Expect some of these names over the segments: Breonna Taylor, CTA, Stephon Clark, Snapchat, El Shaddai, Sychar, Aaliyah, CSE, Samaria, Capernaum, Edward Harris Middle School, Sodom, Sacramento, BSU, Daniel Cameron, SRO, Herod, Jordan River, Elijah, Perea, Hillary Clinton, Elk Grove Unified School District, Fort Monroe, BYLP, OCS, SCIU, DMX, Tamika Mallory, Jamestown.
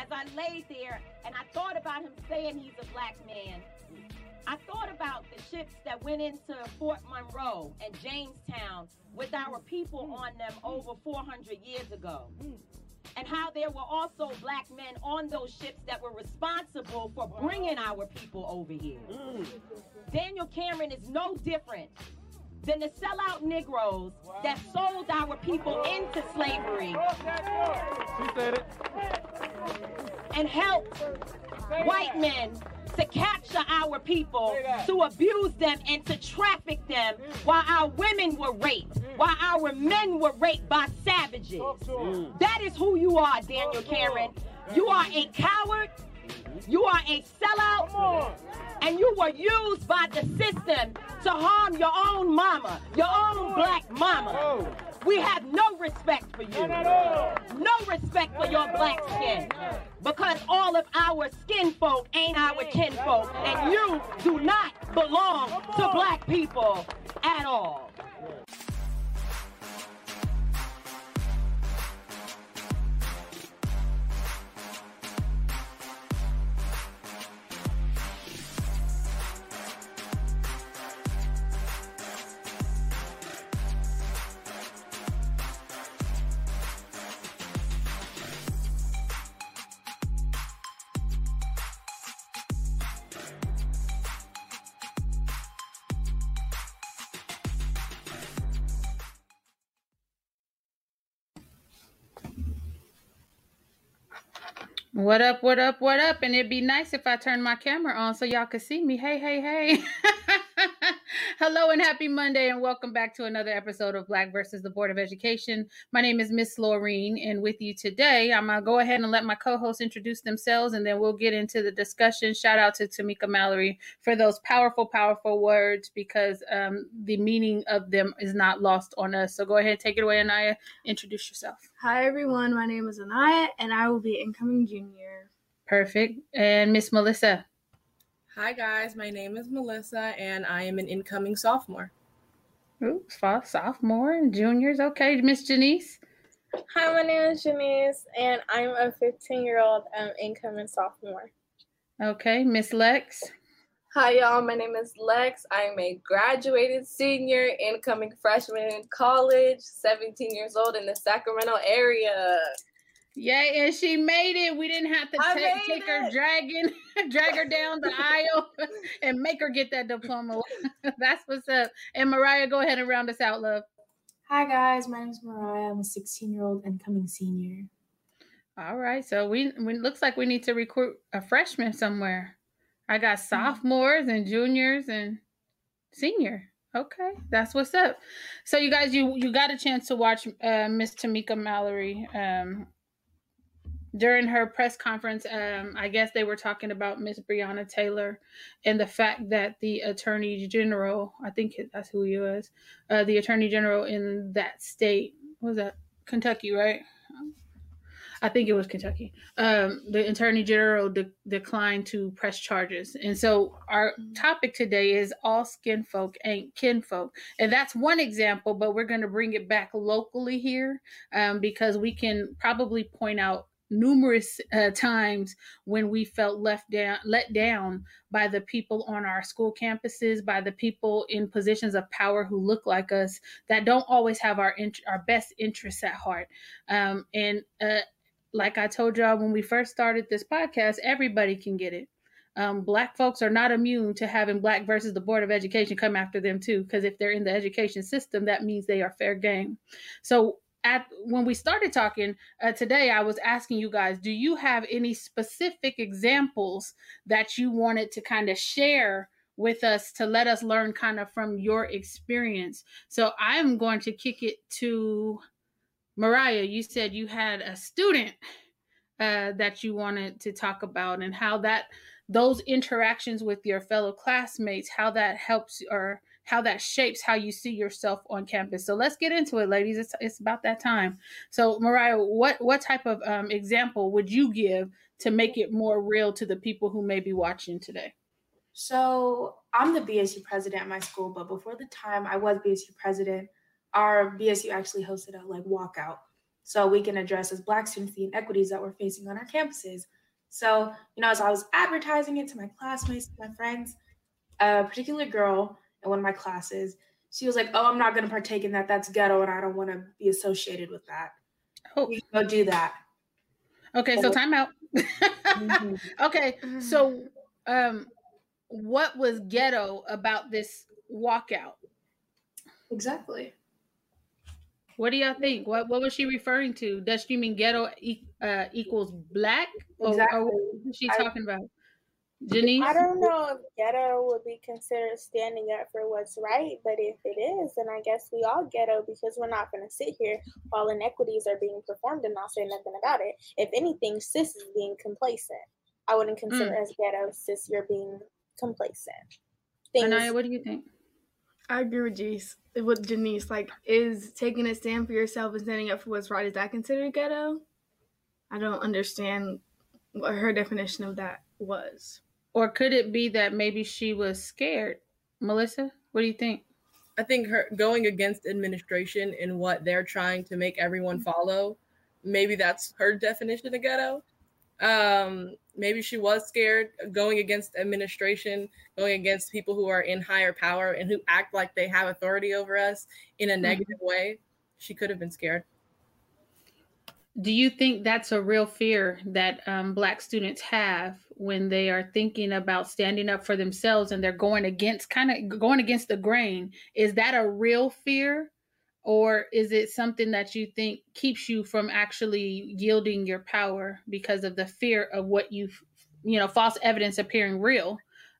as I lay there and I thought about him saying he's a black man, I thought about the ships that went into Fort Monroe and Jamestown with our people on them over 400 years ago, and how there were also black men on those ships that were responsible for bringing our people over here. Daniel Cameron is no different than the sellout Negroes that sold our people into slavery and helped white men to capture our people, to abuse them and to traffic them while our women were raped, while our men were raped by savages. That is who you are, Daniel Cameron. You are a coward, you are a sellout, and you were used by the system to harm your own mama, your own black mama. We have no respect for you, no respect for your black skin, because all of our skin folk ain't our kin folk, and you do not belong to black people at all. What up, what up, what up? And it'd be nice if I turned my camera on so y'all could see me. Hey, hey, hey. Hello and happy Monday, and welcome back to another episode of Black versus the Board of Education. My name is Miss Laureen, and with you today, I'm going to go ahead and let my co-hosts introduce themselves, and then we'll get into the discussion. Shout out to Tamika Mallory for those powerful, powerful words, because the meaning of them is not lost on us. So go ahead, take it away, Anaya. Introduce yourself. Hi, everyone. My name is Anaya, and I will be incoming junior. Perfect. And Miss Melissa. Hi, guys. My name is Melissa, and I am an incoming sophomore. Oops, fall sophomore and juniors. Okay, Miss Janice. Hi, my name is Janice, and I'm a 15-year-old incoming sophomore. Okay, Miss Lex. Hi, y'all. My name is Lex. I'm a graduated senior, incoming freshman in college, 17 years old in the Sacramento area. Yay, and she made it. We didn't have to take her drag her down the aisle and make her get that diploma. That's what's up. And Mariah, go ahead and round us out, love. Hi, guys. My name's Mariah. I'm a 16-year-old incoming senior. All right. So we looks like we need to recruit a freshman somewhere. I got sophomores and juniors and senior. Okay, that's what's up. So, you guys, you got a chance to watch Miss Tamika Mallory during her press conference. I guess they were talking about Miss Breonna Taylor and the fact that the Attorney General, I think that's who he was, the Attorney General in that state, what was that, Kentucky, right? I think it was Kentucky. The Attorney General declined to press charges. And so our topic today is all skin folk ain't kin folk. And that's one example, but we're going to bring it back locally here because we can probably point out numerous times when we felt let down by the people on our school campuses, by the people in positions of power who look like us, that don't always have our best interests at heart. Like I told y'all when we first started this podcast, everybody can get it. Black folks are not immune to having Black versus the Board of Education come after them too, because if they're in the education system, that means they are fair game. So when we started talking today, I was asking you guys, do you have any specific examples that you wanted to kind of share with us to let us learn kind of from your experience? So I'm going to kick it to Mariah. You said you had a student that you wanted to talk about, and how those interactions with your fellow classmates, how that helps or how that shapes how you see yourself on campus. So let's get into it, ladies. It's about that time. So Mariah, what type of example would you give to make it more real to the people who may be watching today? So I'm the BSU president at my school, but before the time I was BSU president, our BSU actually hosted a walkout. so we can address as Black students the inequities that we're facing on our campuses. So, you know, as I was advertising it to my classmates, to my friends, a particular girl in one of my classes, she was like, "Oh, I'm not going to partake in that. That's ghetto, and I don't want to be associated with that." Oh, you go do that. Okay, so time out. Mm-hmm. Okay, so what was ghetto about this walkout? Exactly. What do y'all think? What was she referring to? Does she mean ghetto equals Black? Or, exactly. Or what is she talking about? Janice? I don't know if ghetto would be considered standing up for what's right, but if it is, then I guess we all ghetto, because we're not going to sit here while inequities are being performed and not say nothing about it. If anything, cis is being complacent. I wouldn't consider as ghetto. Cis, you're being complacent. Anaya, what do you think? I agree with Janice. Like, is taking a stand for yourself and standing up for what's right, is that considered ghetto? I don't understand what her definition of that was. Or could it be that maybe she was scared? Melissa, what do you think? I think her going against administration and what they're trying to make everyone follow, maybe that's her definition of ghetto. Maybe she was scared, going against administration, going against people who are in higher power and who act like they have authority over us in a negative way. She could have been scared. Do you think that's a real fear that Black students have when they are thinking about standing up for themselves and they're going against the grain? Is that a real fear, or is it something that you think keeps you from actually yielding your power because of the fear of what false evidence appearing real?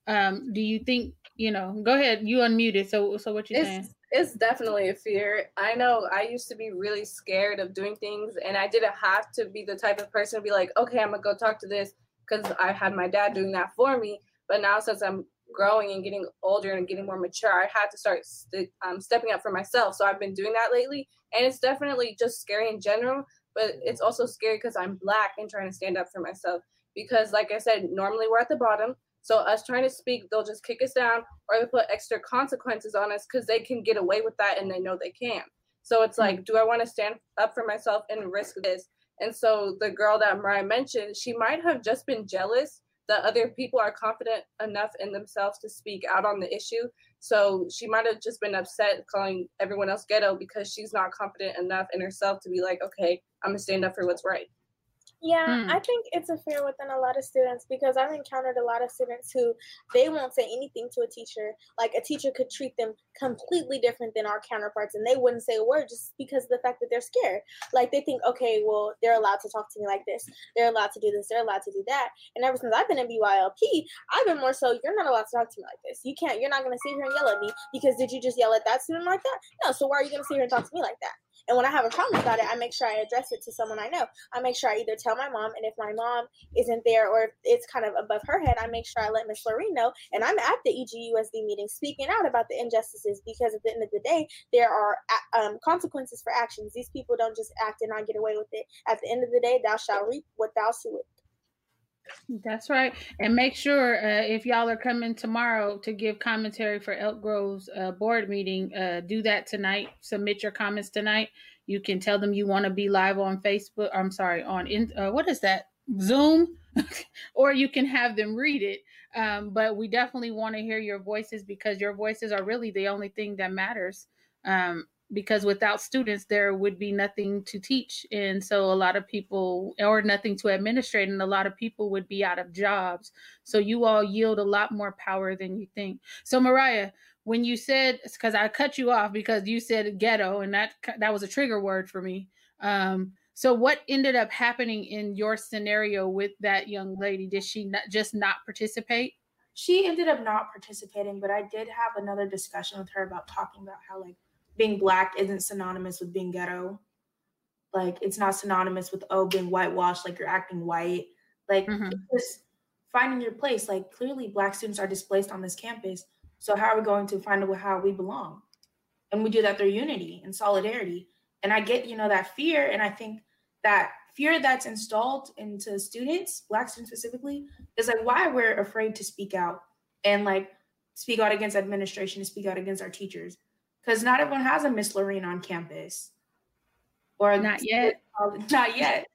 Do you think, go ahead, you unmuted. So what you saying? It's definitely a fear. I know I used to be really scared of doing things, and I didn't have to be the type of person to be like, okay, I'm going to go talk to this, because I had my dad doing that for me. But now, since I'm growing and getting older and getting more mature, I had to start stepping up for myself. So I've been doing that lately, and it's definitely just scary in general, but it's also scary because I'm Black and trying to stand up for myself. Because like I said, normally we're at the bottom. So us trying to speak, they'll just kick us down, or they put extra consequences on us because they can get away with that and they know they can. So it's like, do I want to stand up for myself and risk this? And so the girl that Mariah mentioned, she might have just been jealous that other people are confident enough in themselves to speak out on the issue. So she might have just been upset calling everyone else ghetto because she's not confident enough in herself to be like, okay, I'm going to stand up for what's right. Yeah, I think it's a fear within a lot of students, because I've encountered a lot of students who they won't say anything to a teacher. Like, a teacher could treat them completely different than our counterparts, and they wouldn't say a word just because of the fact that they're scared. Like, they think, okay, well, they're allowed to talk to me like this. They're allowed to do this. They're allowed to do that. And ever since I've been in BYLP, I've been more so, you're not allowed to talk to me like this. You can't. You're not going to sit here and yell at me, because did you just yell at that student like that? No, so why are you going to sit here and talk to me like that? And when I have a problem about it, I make sure I address it to someone I know. I make sure I either tell my mom, and if my mom isn't there or if it's kind of above her head, I make sure I let Ms. Lorene know. And I'm at the EGUSD meeting speaking out about the injustices, because at the end of the day, there are consequences for actions. These people don't just act and not get away with it. At the end of the day, thou shalt reap what thou sowest. That's right. And make sure if y'all are coming tomorrow to give commentary for Elk Grove's board meeting, do that tonight. Submit your comments tonight. You can tell them you want to be live on Facebook. I'm sorry, Zoom? Or you can have them read it. But we definitely want to hear your voices, because your voices are really the only thing that matters. Because without students, there would be nothing to teach. And so a lot of people, or nothing to administrate, and a lot of people would be out of jobs. So you all yield a lot more power than you think. So Mariah, when you said, because I cut you off because you said ghetto, and that was a trigger word for me. So what ended up happening in your scenario with that young lady? Did she just not participate? She ended up not participating, but I did have another discussion with her about talking about how, like, being Black isn't synonymous with being ghetto. Like, it's not synonymous with, oh, being whitewashed, like you're acting white. Like, it's just finding your place. Like, clearly Black students are displaced on this campus. So how are we going to find out how we belong? And we do that through unity and solidarity. And I get, that fear. And I think that fear that's installed into students, Black students specifically, is like why we're afraid to speak out and like speak out against administration, speak out against our teachers. Because not everyone has a Miss Lorene on campus. Or not yet. Not yet.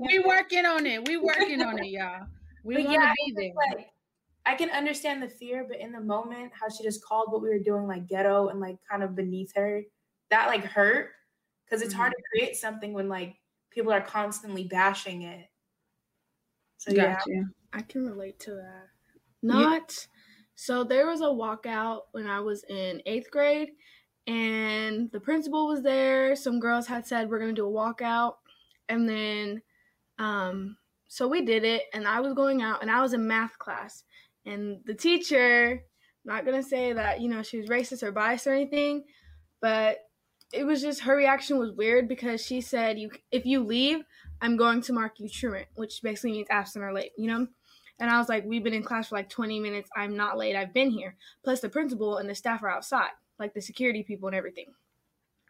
We working on it. We working on it, y'all. We want to be there. Like, I can understand the fear, but in the moment, how she just called what we were doing like ghetto and like kind of beneath her, that like hurt, because it's hard to create something when like people are constantly bashing it. So yeah, I can relate to that. So there was a walkout when I was in 8th grade. And the principal was there. Some girls had said, we're going to do a walkout. And then, so we did it. And I was going out, and I was in math class. And the teacher, not going to say that, you know, she was racist or biased or anything, but it was just, her reaction was weird, because she said, if you leave, I'm going to mark you truant, which basically means absent or late, you know? And I was like, we've been in class for like 20 minutes. I'm not late. I've been here. Plus the principal and the staff are outside, like the security people and everything.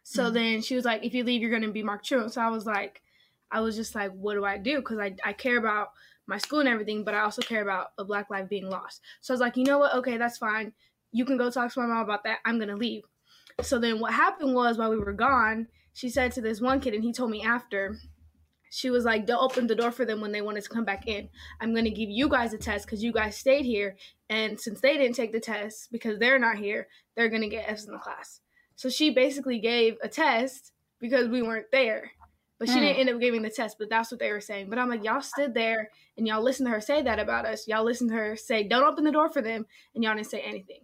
So then she was like, if you leave, you're going to be marked truant. So I was just like, what do I do? Because I care about my school and everything, but I also care about a black life being lost. So I was like, you know what? Okay, that's fine. You can go talk to my mom about that. I'm going to leave. So then what happened was, while we were gone, she said to this one kid, and he told me after, she was like, don't open the door for them when they wanted to come back in. I'm going to give you guys a test because you guys stayed here. And since they didn't take the test because they're not here, they're going to get F's in the class. So she basically gave a test because we weren't there. But she didn't end up giving the test, but that's what they were saying. But I'm like, y'all stood there and y'all listened to her say that about us. Y'all listened to her say, don't open the door for them. And y'all didn't say anything.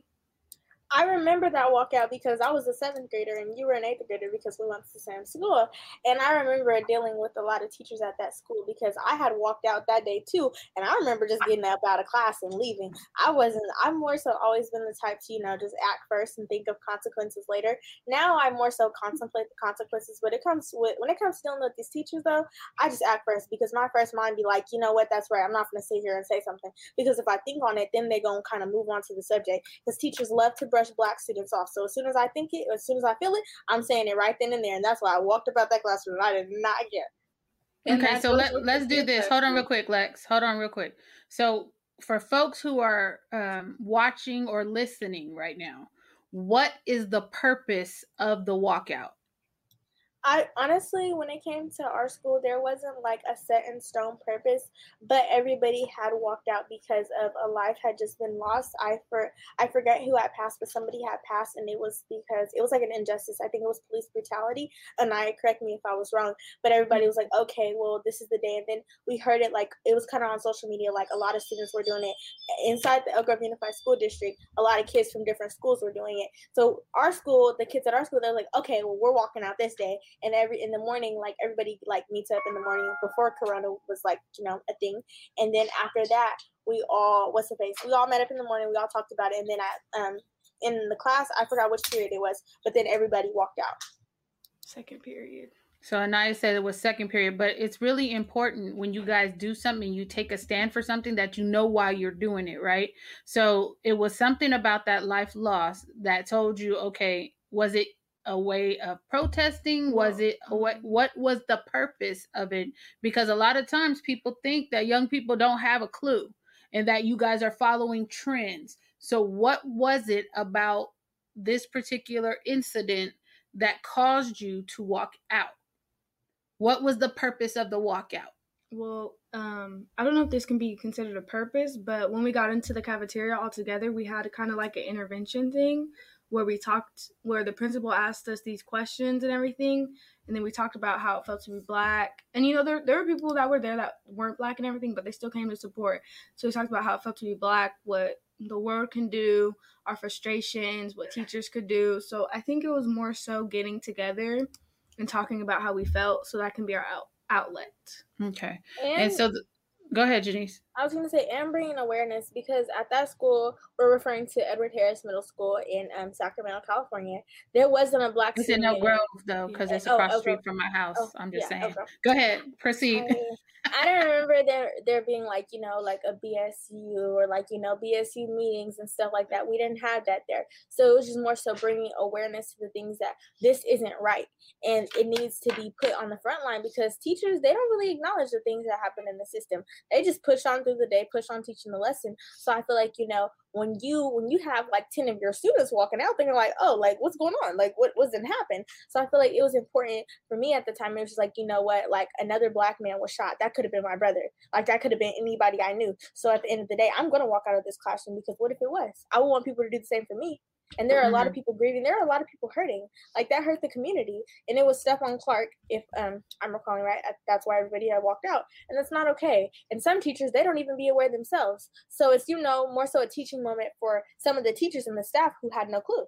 I remember that walkout because I was a 7th grader and you were an 8th grader because we went to the same school. And I remember dealing with a lot of teachers at that school because I had walked out that day too. And I remember just getting up out of class and leaving. I'm more so always been the type to, you know, just act first and think of consequences later. Now I more so contemplate the consequences, but when it comes to dealing with these teachers though, I just act first because my first mind be like, you know what, that's right. I'm not going to sit here and say something because if I think on it, then they're going to kind of move on to the subject because teachers love to black students off. So as soon as I think it, as soon as I feel it, I'm saying it right then and there. And that's why I walked about that classroom. I did not care. Okay, so let's do this. Hold on real quick, Lex. Hold on real quick. So for folks who are watching or listening right now, what is the purpose of the walkout? I honestly, when it came to our school, there wasn't like a set in stone purpose, but everybody had walked out because of a life had just been lost. I forget who had passed, but somebody had passed, and it was because it was like an injustice. I think it was police brutality. And correct me if I was wrong, but everybody was like, okay, well, this is the day. And then we heard it, like, it was kind of on social media, like a lot of students were doing it inside the Elk Grove Unified School District. A lot of kids from different schools were doing it. So our school, the kids at our school, they're like, okay, well, we're walking out this day. And in the morning, like everybody like meets up in the morning before Corona was like, you know, a thing. And then after that, we all met up in the morning. We all talked about it. And then in the class, I forgot which period it was, but then everybody walked out. Second period. So Anaya said it was second period, but it's really important when you guys do something, you take a stand for something that you know why you're doing it, right? So it was something about that life loss that told you, okay, was it a way of protesting? Was it what was the purpose of it? Because a lot of times people think that young people don't have a clue and that you guys are following trends. So what was it about this particular incident that caused you to walk out? What was the purpose of the walkout? Well, I don't know if this can be considered a purpose, but when we got into the cafeteria all together, we had kind of like an intervention thing where we talked, where the principal asked us these questions and everything. And then we talked about how it felt to be black. And, you know, there were people that were there that weren't black and everything, but they still came to support. So we talked about how it felt to be black, what the world can do, our frustrations, what teachers could do. So I think it was more so getting together and talking about how we felt. So that can be our outlet. Okay. And so... Go ahead, Janice. I was going to say, and bringing awareness, because at that school, we're referring to Edward Harris Middle School in Sacramento, California. There wasn't a black student. It's in Elk Grove, though, because it's across the street from my house. I'm just saying. Go ahead. Proceed. I don't remember there being, like, you know, like a BSU or, like, you know, BSU meetings and stuff like that. We didn't have that there. So it was just more so bringing awareness to the things that this isn't right. And it needs to be put on the front line because teachers, they don't really acknowledge the things that happen in the system. They just push on through the day, push on teaching the lesson. So I feel like, you know, when you have like 10 of your students walking out, they're like, oh, like what's going on? Like what didn't happen? So I feel like it was important for me at the time. It was just like, you know what, like another black man was shot. That could have been my brother. Like that could have been anybody I knew. So at the end of the day, I'm going to walk out of this classroom because what if it was? I would want people to do the same for me. And there are a lot of people grieving. There are a lot of people hurting. Like that hurt the community. And it was Stephon Clark, if I'm recalling right, that's why everybody had walked out. And that's not okay. And some teachers, they don't even be aware themselves. So it's, you know, more so a teaching moment for some of the teachers and the staff who had no clue.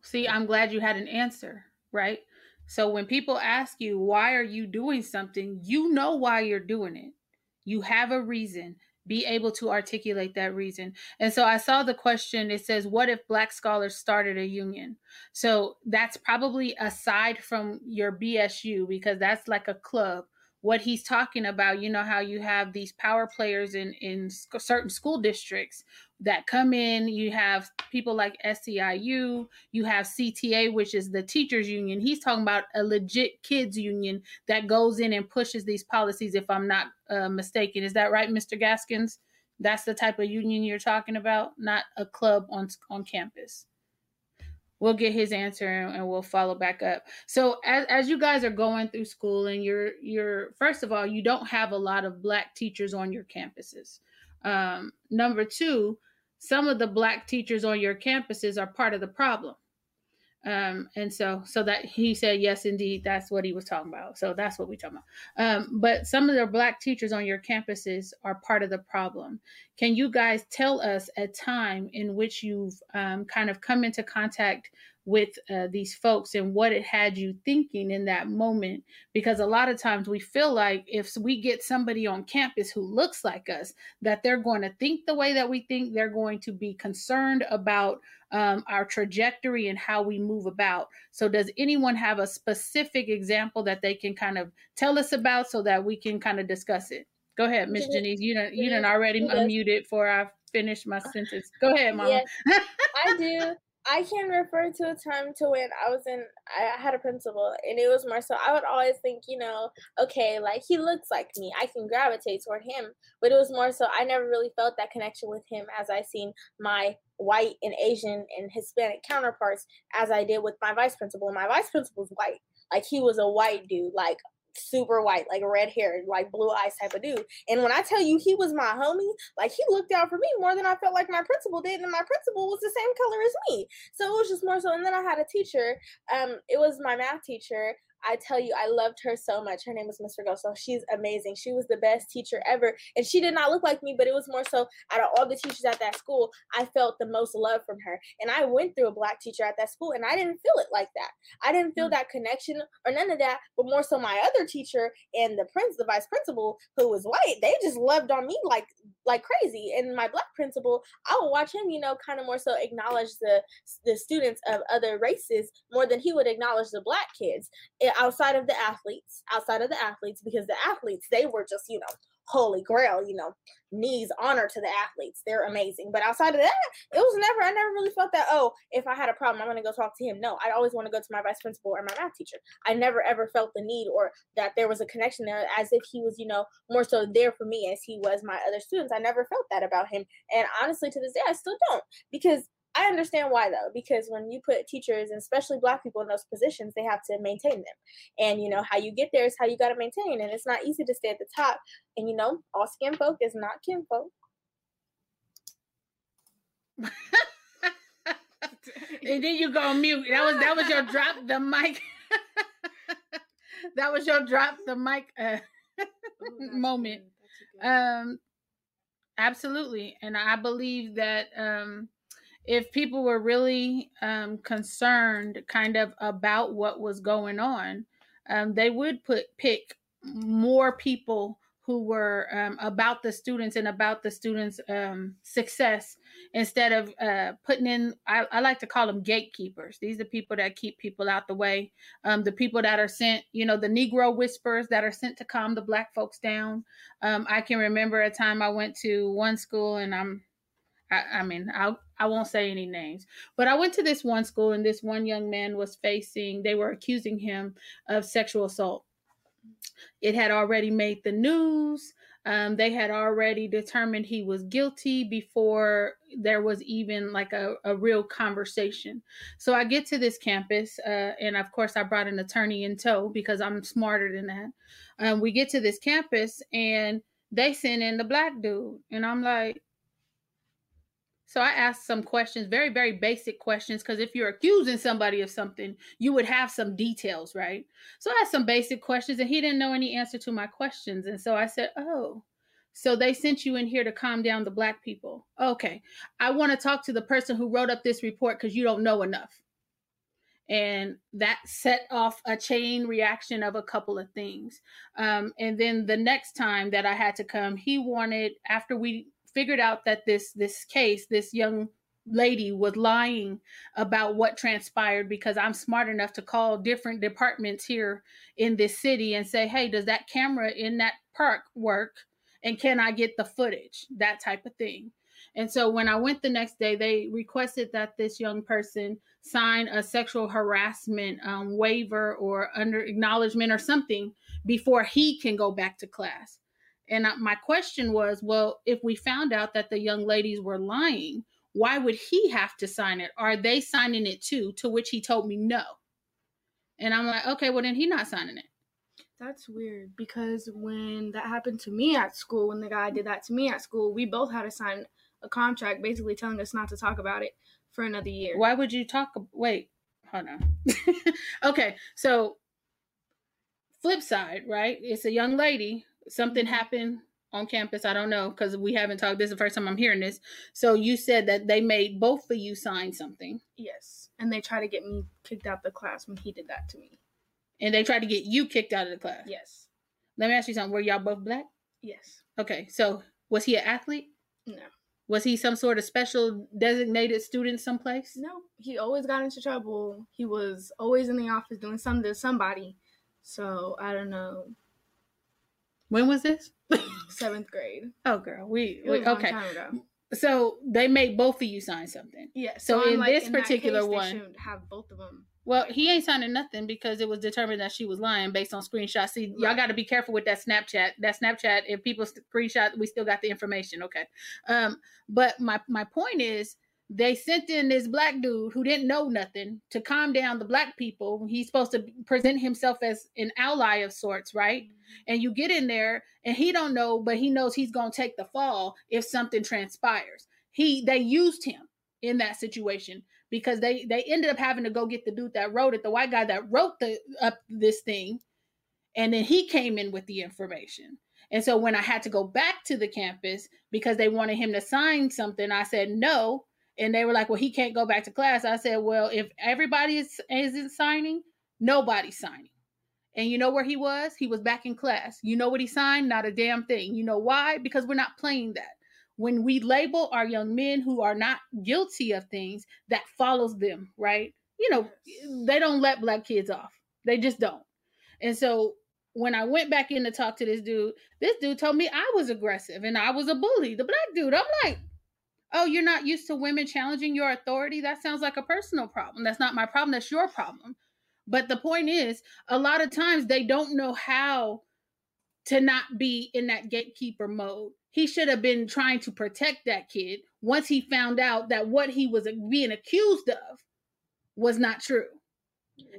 See, I'm glad you had an answer, right? So when people ask you, why are you doing something? You know why you're doing it. You have a reason. Be able to articulate that reason. And so I saw the question, it says, what if Black scholars started a union? So that's probably aside from your BSU, because that's like a club. What he's talking about, you know, how you have these power players in certain school districts that come in, you have people like SCIU, you have CTA, which is the teachers union. He's talking about a legit kids union that goes in and pushes these policies, if I'm not mistaken. Is that right, Mr. Gaskins? That's the type of union you're talking about, not a club on campus. We'll get his answer and we'll follow back up. So as you guys are going through school and you're first of all, you don't have a lot of Black teachers on your campuses. Number two, some of the Black teachers on your campuses are part of the problem. And so that he said, yes, indeed, that's what he was talking about. So that's what we're talking about. But some of the Black teachers on your campuses are part of the problem. Can you guys tell us a time in which you've kind of come into contact with these folks and what it had you thinking in that moment? Because a lot of times we feel like if we get somebody on campus who looks like us, that they're going to think the way that we think, they're going to be concerned about our trajectory and how we move about. So does anyone have a specific example that they can kind of tell us about so that we can kind of discuss it? Go ahead, Ms. Janice. You done already unmuted before I finished my sentence. Go ahead, Mama. Yes, I do. I can refer to a time to when I had a principal, and it was more so, I would always think, you know, okay, like he looks like me, I can gravitate toward him, but it was more so, I never really felt that connection with him as I seen my white and Asian and Hispanic counterparts as I did with my vice principal. And my vice principal was white. Like he was a white dude, like super white, like red hair, like blue eyes type of dude. And when I tell you he was my homie, like he looked out for me more than I felt like my principal did, and my principal was the same color as me. So it was just more so. And then I had a teacher, it was my math teacher. I tell you, I loved her so much. Her name was Miss Regoso. She's amazing. She was the best teacher ever. And she did not look like me, but it was more so out of all the teachers at that school, I felt the most love from her. And I went through a Black teacher at that school, and I didn't feel it like that. I didn't feel that connection or none of that, but more so my other teacher and the vice principal, who was white, they just loved on me like crazy. And my Black principal, I would watch him, you know, kind of more so acknowledge the students of other races more than he would acknowledge the Black kids. Outside of the athletes, because the athletes, they were just, you know, holy grail, you know, knees, honor to the athletes. They're amazing. But outside of that, I never really felt that, oh, if I had a problem, I'm going to go talk to him. No, I always want to go to my vice principal or my math teacher. I never ever felt the need or that there was a connection there as if he was, you know, more so there for me as he was my other students. I never felt that about him. And honestly, to this day, I still don't, because I understand why, though, because when you put teachers, and especially Black people in those positions, they have to maintain them. And, you know, how you get there is how you got to maintain. And it's not easy to stay at the top. And, you know, all skin folk is not kin folk. And then you go mute. That was your drop the mic. That was your drop the mic moment. Absolutely. And I believe that if people were really concerned kind of about what was going on, they would pick more people who were about the students and about the students' success instead of putting in, I like to call them gatekeepers. These are people that keep people out the way. The people that are sent, you know, the Negro whisperers that are sent to calm the Black folks down. I can remember a time I went to one school, and I won't say any names, but I went to this one school, and this one young man they were accusing him of sexual assault. It had already made the news. They had already determined he was guilty before there was even like a real conversation. So I get to this campus, and of course I brought an attorney in tow because I'm smarter than that. We get to this campus and they send in the black dude. And I'm like, so I asked some questions, very, very basic questions, because if you're accusing somebody of something, you would have some details, right? So I asked some basic questions and he didn't know any answer to my questions. And so I said, oh, so they sent you in here to calm down the black people. Okay, I want to talk to the person who wrote up this report because you don't know enough. And that set off a chain reaction of a couple of things. And then the next time that I had to come, he wanted, after we figured out that this case, this young lady was lying about what transpired, because I'm smart enough to call different departments here in this city and say, hey, does that camera in that park work? And can I get the footage? That type of thing. And so when I went the next day, they requested that this young person sign a sexual harassment waiver or under acknowledgement or something before he can go back to class. And my question was, well, if we found out that the young ladies were lying, why would he have to sign it? Are they signing it too? To which he told me no. And I'm like, okay, well, then he's not signing it. That's weird, because when that happened to me at school, when the guy did that to me at school, we both had to sign a contract basically telling us not to talk about it for another year. Why would you talk? Wait, hold on. Okay, so flip side, right? It's a young lady. Something happened on campus. I don't know, because we haven't talked. This is the first time I'm hearing this. So you said that they made both of you sign something. Yes. And they tried to get me kicked out of the class when he did that to me. And they tried to get you kicked out of the class. Yes. Let me ask you something. Were y'all both black? Yes. Okay. So was he an athlete? No. Was he some sort of special designated student someplace? No. He always got into trouble. He was always in the office doing something to somebody. So I don't know. When was this? 7th grade. Oh, girl. It was okay. A long time ago. So they made both of you sign something. Yeah. So in like, this in particular that case, one, they shouldn't have both of them. Well, he ain't signing nothing because it was determined that she was lying based on screenshots. See, right. Y'all got to be careful with that Snapchat. That Snapchat, if people screenshot, we still got the information. Okay. But my point is, they sent in this black dude who didn't know nothing to calm down the black people. He's supposed to present himself as an ally of sorts, right? Mm-hmm. And you get in there and he don't know, but he knows he's going to take the fall if something transpires. They used him in that situation because they ended up having to go get the dude that wrote it, the white guy that wrote this thing. And then he came in with the information. And so when I had to go back to the campus because they wanted him to sign something, I said, no. And they were like, well, he can't go back to class. I said, well, if everybody isn't signing, nobody's signing. And you know where he was? He was back in class. You know what he signed? Not a damn thing. You know why? Because we're not playing that. When we label our young men who are not guilty of things, that follows them, right? You know, they don't let black kids off. They just don't. And so when I went back in to talk to this dude told me I was aggressive and I was a bully, the black dude. I'm like, oh, you're not used to women challenging your authority? That sounds like a personal problem. That's not my problem. That's your problem. But the point is, a lot of times they don't know how to not be in that gatekeeper mode. He should have been trying to protect that kid once he found out that what he was being accused of was not true.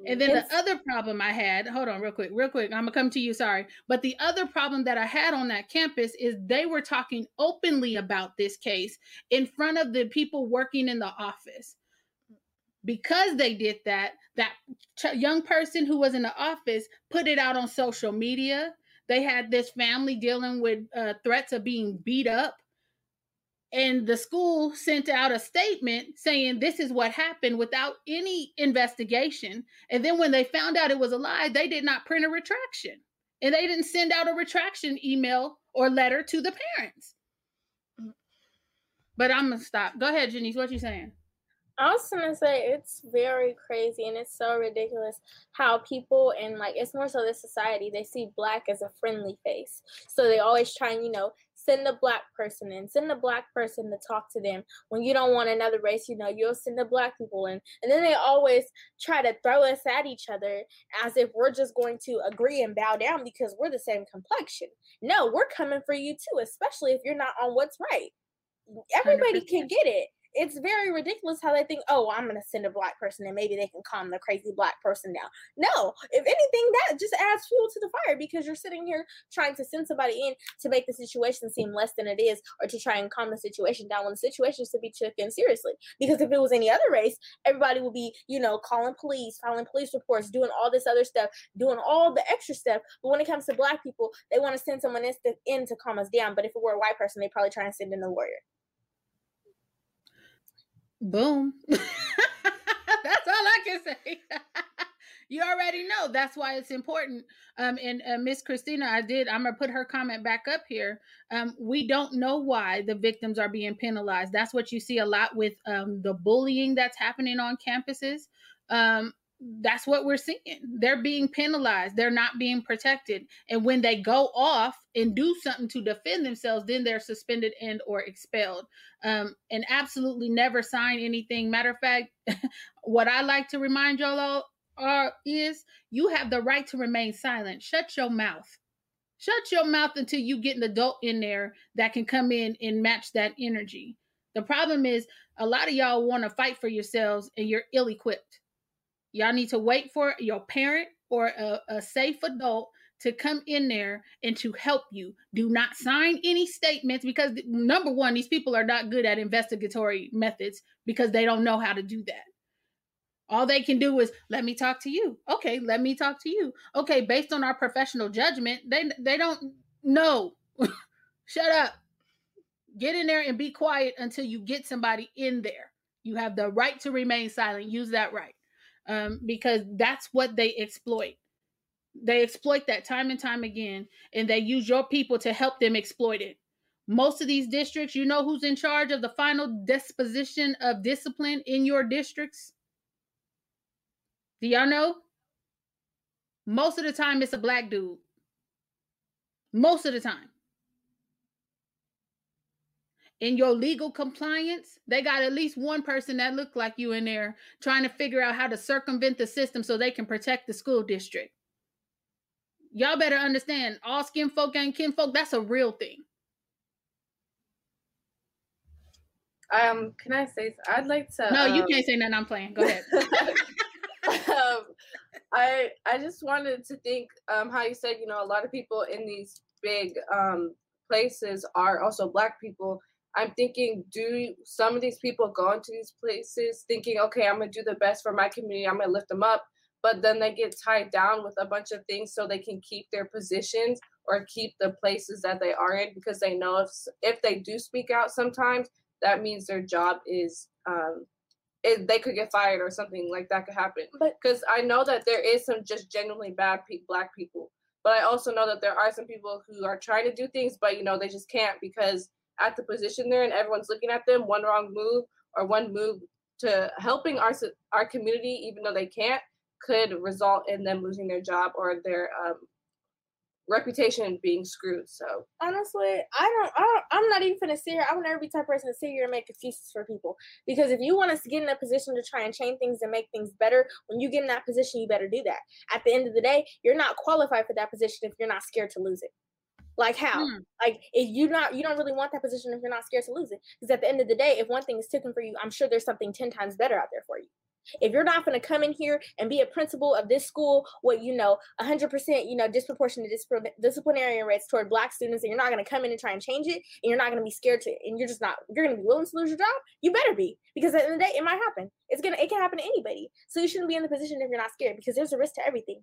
And then the other problem I had, hold on real quick, I'm gonna come to you, sorry. But the other problem that I had on that campus is they were talking openly about this case in front of the people working in the office. Because they did that, that young person who was in the office put it out on social media. They had this family dealing with threats of being beat up. And the school sent out a statement saying this is what happened without any investigation. And then when they found out it was a lie, they did not print a retraction. And they didn't send out a retraction email or letter to the parents. But I'm going to stop. Go ahead, Janice. What you saying? I was going to say it's very crazy and it's so ridiculous how people and like it's more so this society, they see black as a friendly face. So they always try and, you know, send a black person in, send a black person to talk to them. When you don't want another race, you know, you'll send the black people in. And then they always try to throw us at each other as if we're just going to agree and bow down because we're the same complexion. No, we're coming for you too, especially if you're not on what's right. Everybody 100%. Can get it. It's very ridiculous how they think, oh, I'm going to send a black person and maybe they can calm the crazy black person down. No, if anything, that just adds fuel to the fire because you're sitting here trying to send somebody in to make the situation seem less than it is or to try and calm the situation down when the situation should be taken seriously. Because if it was any other race, everybody would be, you know, calling police, filing police reports, doing all this other stuff, doing all the extra stuff. But when it comes to black people, they want to send someone in to calm us down. But if it were a white person, they'd probably try and send in a lawyer. Boom. That's all I can say. You already know. That's why it's important. And Miss Christina, I'm going to put her comment back up here. We don't know why the victims are being penalized. That's what you see a lot with the bullying that's happening on campuses. That's what we're seeing. They're being penalized. They're not being protected. And when they go off and do something to defend themselves, then they're suspended and or expelled. And absolutely never sign anything. Matter of fact, what I like to remind y'all all is you have the right to remain silent. Shut your mouth. Shut your mouth until you get an adult in there that can come in and match that energy. The problem is a lot of y'all want to fight for yourselves and you're ill-equipped. Y'all need to wait for your parent or a safe adult to come in there and to help you. Do not sign any statements because, number one, these people are not good at investigatory methods because they don't know how to do that. All they can do is, let me talk to you. Okay, let me talk to you. Okay, based on our professional judgment, they don't know. Shut up. Get in there and be quiet until you get somebody in there. You have the right to remain silent. Use that right. Because that's what they exploit. They exploit that time and time again, and they use your people to help them exploit it. Most of these districts, you know who's in charge of the final disposition of discipline in your districts? Do y'all know? Most of the time, it's a black dude. Most of the time. In your legal compliance, they got at least one person that looked like you in there trying to figure out how to circumvent the system so they can protect the school district. Y'all better understand, all skin folk ain't kin folk, that's a real thing. Can I say, I'd like to... No, you can't say nothing, I'm playing, go ahead. I just wanted to think how you said, you know, a lot of people in these big places are also black people. I'm thinking, do some of these people go into these places thinking, okay, I'm going to do the best for my community, I'm going to lift them up, but then they get tied down with a bunch of things so they can keep their positions or keep the places that they are in because they know if they do speak out sometimes, that means their job is, they could get fired or something like that could happen. Because I know that there is some just genuinely bad black people, but I also know that there are some people who are trying to do things, but, you know, they just can't because at the position they're in, everyone's looking at them, one wrong move or one move to helping our community, even though they can't, could result in them losing their job or their reputation being screwed. So honestly, I'm not even gonna sit here. I would never be the type of person to sit here and make excuses for people, because if you want us to get in a position to try and change things and make things better, when you get in that position, you better do that. At the end of the day, you're not qualified for that position if you're not scared to lose it. Like how? Like if you don't really want that position if you're not scared to lose it. Because at the end of the day, if one thing is taken for you, I'm sure there's something 10 times better out there for you. If you're not going to come in here and be a principal of this school with, you know, 100%, you know, disproportionate disciplinary rates toward black students, and you're not going to come in and try and change it, and you're not going to be scared to, and you're just not, you're going to be willing to lose your job, you better be. Because at the end of the day, it might happen. It can happen to anybody. So you shouldn't be in the position if you're not scared, because there's a risk to everything.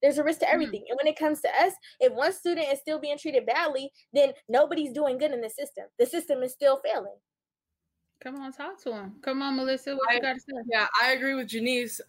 There's a risk to everything. And when it comes to us, if one student is still being treated badly, then nobody's doing good in the system. The system is still failing. Come on, talk to him. Come on, Melissa, what you got to say? Yeah, I agree with Janice.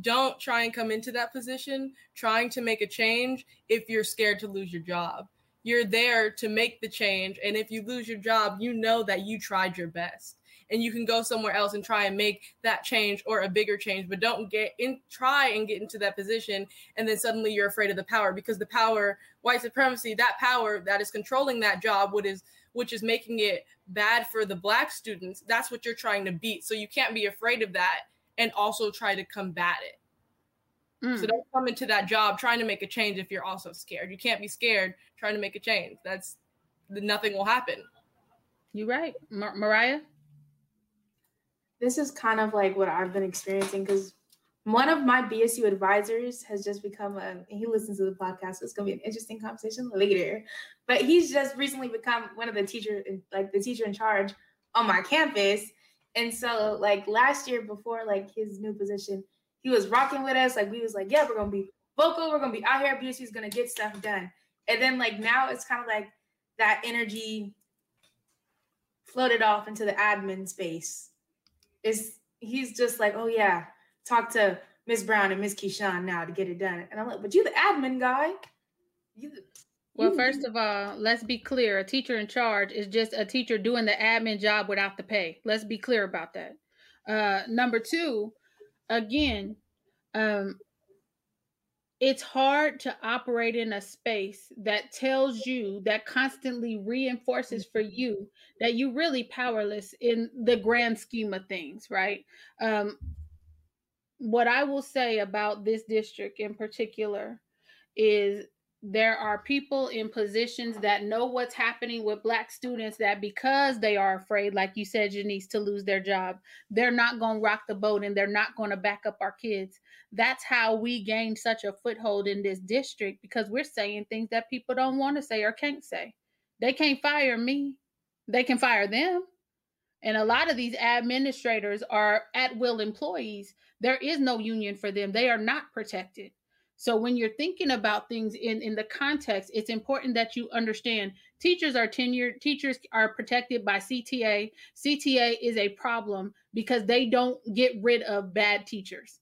Don't try and come into that position trying to make a change if you're scared to lose your job. You're there to make the change. And if you lose your job, you know that you tried your best. and you can go somewhere else and try and make that change or a bigger change, but don't get in, try and get into that position. And then suddenly you're afraid of the power, because the power, white supremacy, that power that is controlling that job, which is making it bad for the Black students. That's what you're trying to beat. So you can't be afraid of that and also try to combat it. So don't come into that job trying to make a change if you're also scared. You can't be scared trying to make a change. That's nothing will happen. You're right. Mariah? This is kind of like what I've been experiencing, because one of my BSU advisors has just become he listens to the podcast, so it's going to be an interesting conversation later. But he's just recently become one of the teacher in charge on my campus. And so like last year before like his new position, he was rocking with us. Like, we was like, yeah, we're going to be vocal. We're going to be out here. BSU's going to get stuff done. And then, like, now it's kind of like that energy floated off into the admin space. He's just like, oh, yeah, talk to Ms. Brown and Ms. Keyshawn now to get it done. And I'm like, but you the admin guy. Well, first of all, let's be clear. A teacher in charge is just a teacher doing the admin job without the pay. Let's be clear about that. Number two, again, it's hard to operate in a space that tells you, that constantly reinforces for you that you're really powerless in the grand scheme of things, right? What I will say about this district in particular is there are people in positions that know what's happening with Black students, that because they are afraid, like you said, Janice, to lose their job, they're not going to rock the boat and they're not going to back up our kids. That's how we gained such a foothold in this district, because we're saying things that people don't want to say or can't say. They can't fire me. They can fire them. And a lot of these administrators are at-will employees. There is no union for them. They are not protected. So when you're thinking about things in the context, it's important that you understand teachers are tenured, teachers are protected by CTA. CTA is a problem because they don't get rid of bad teachers.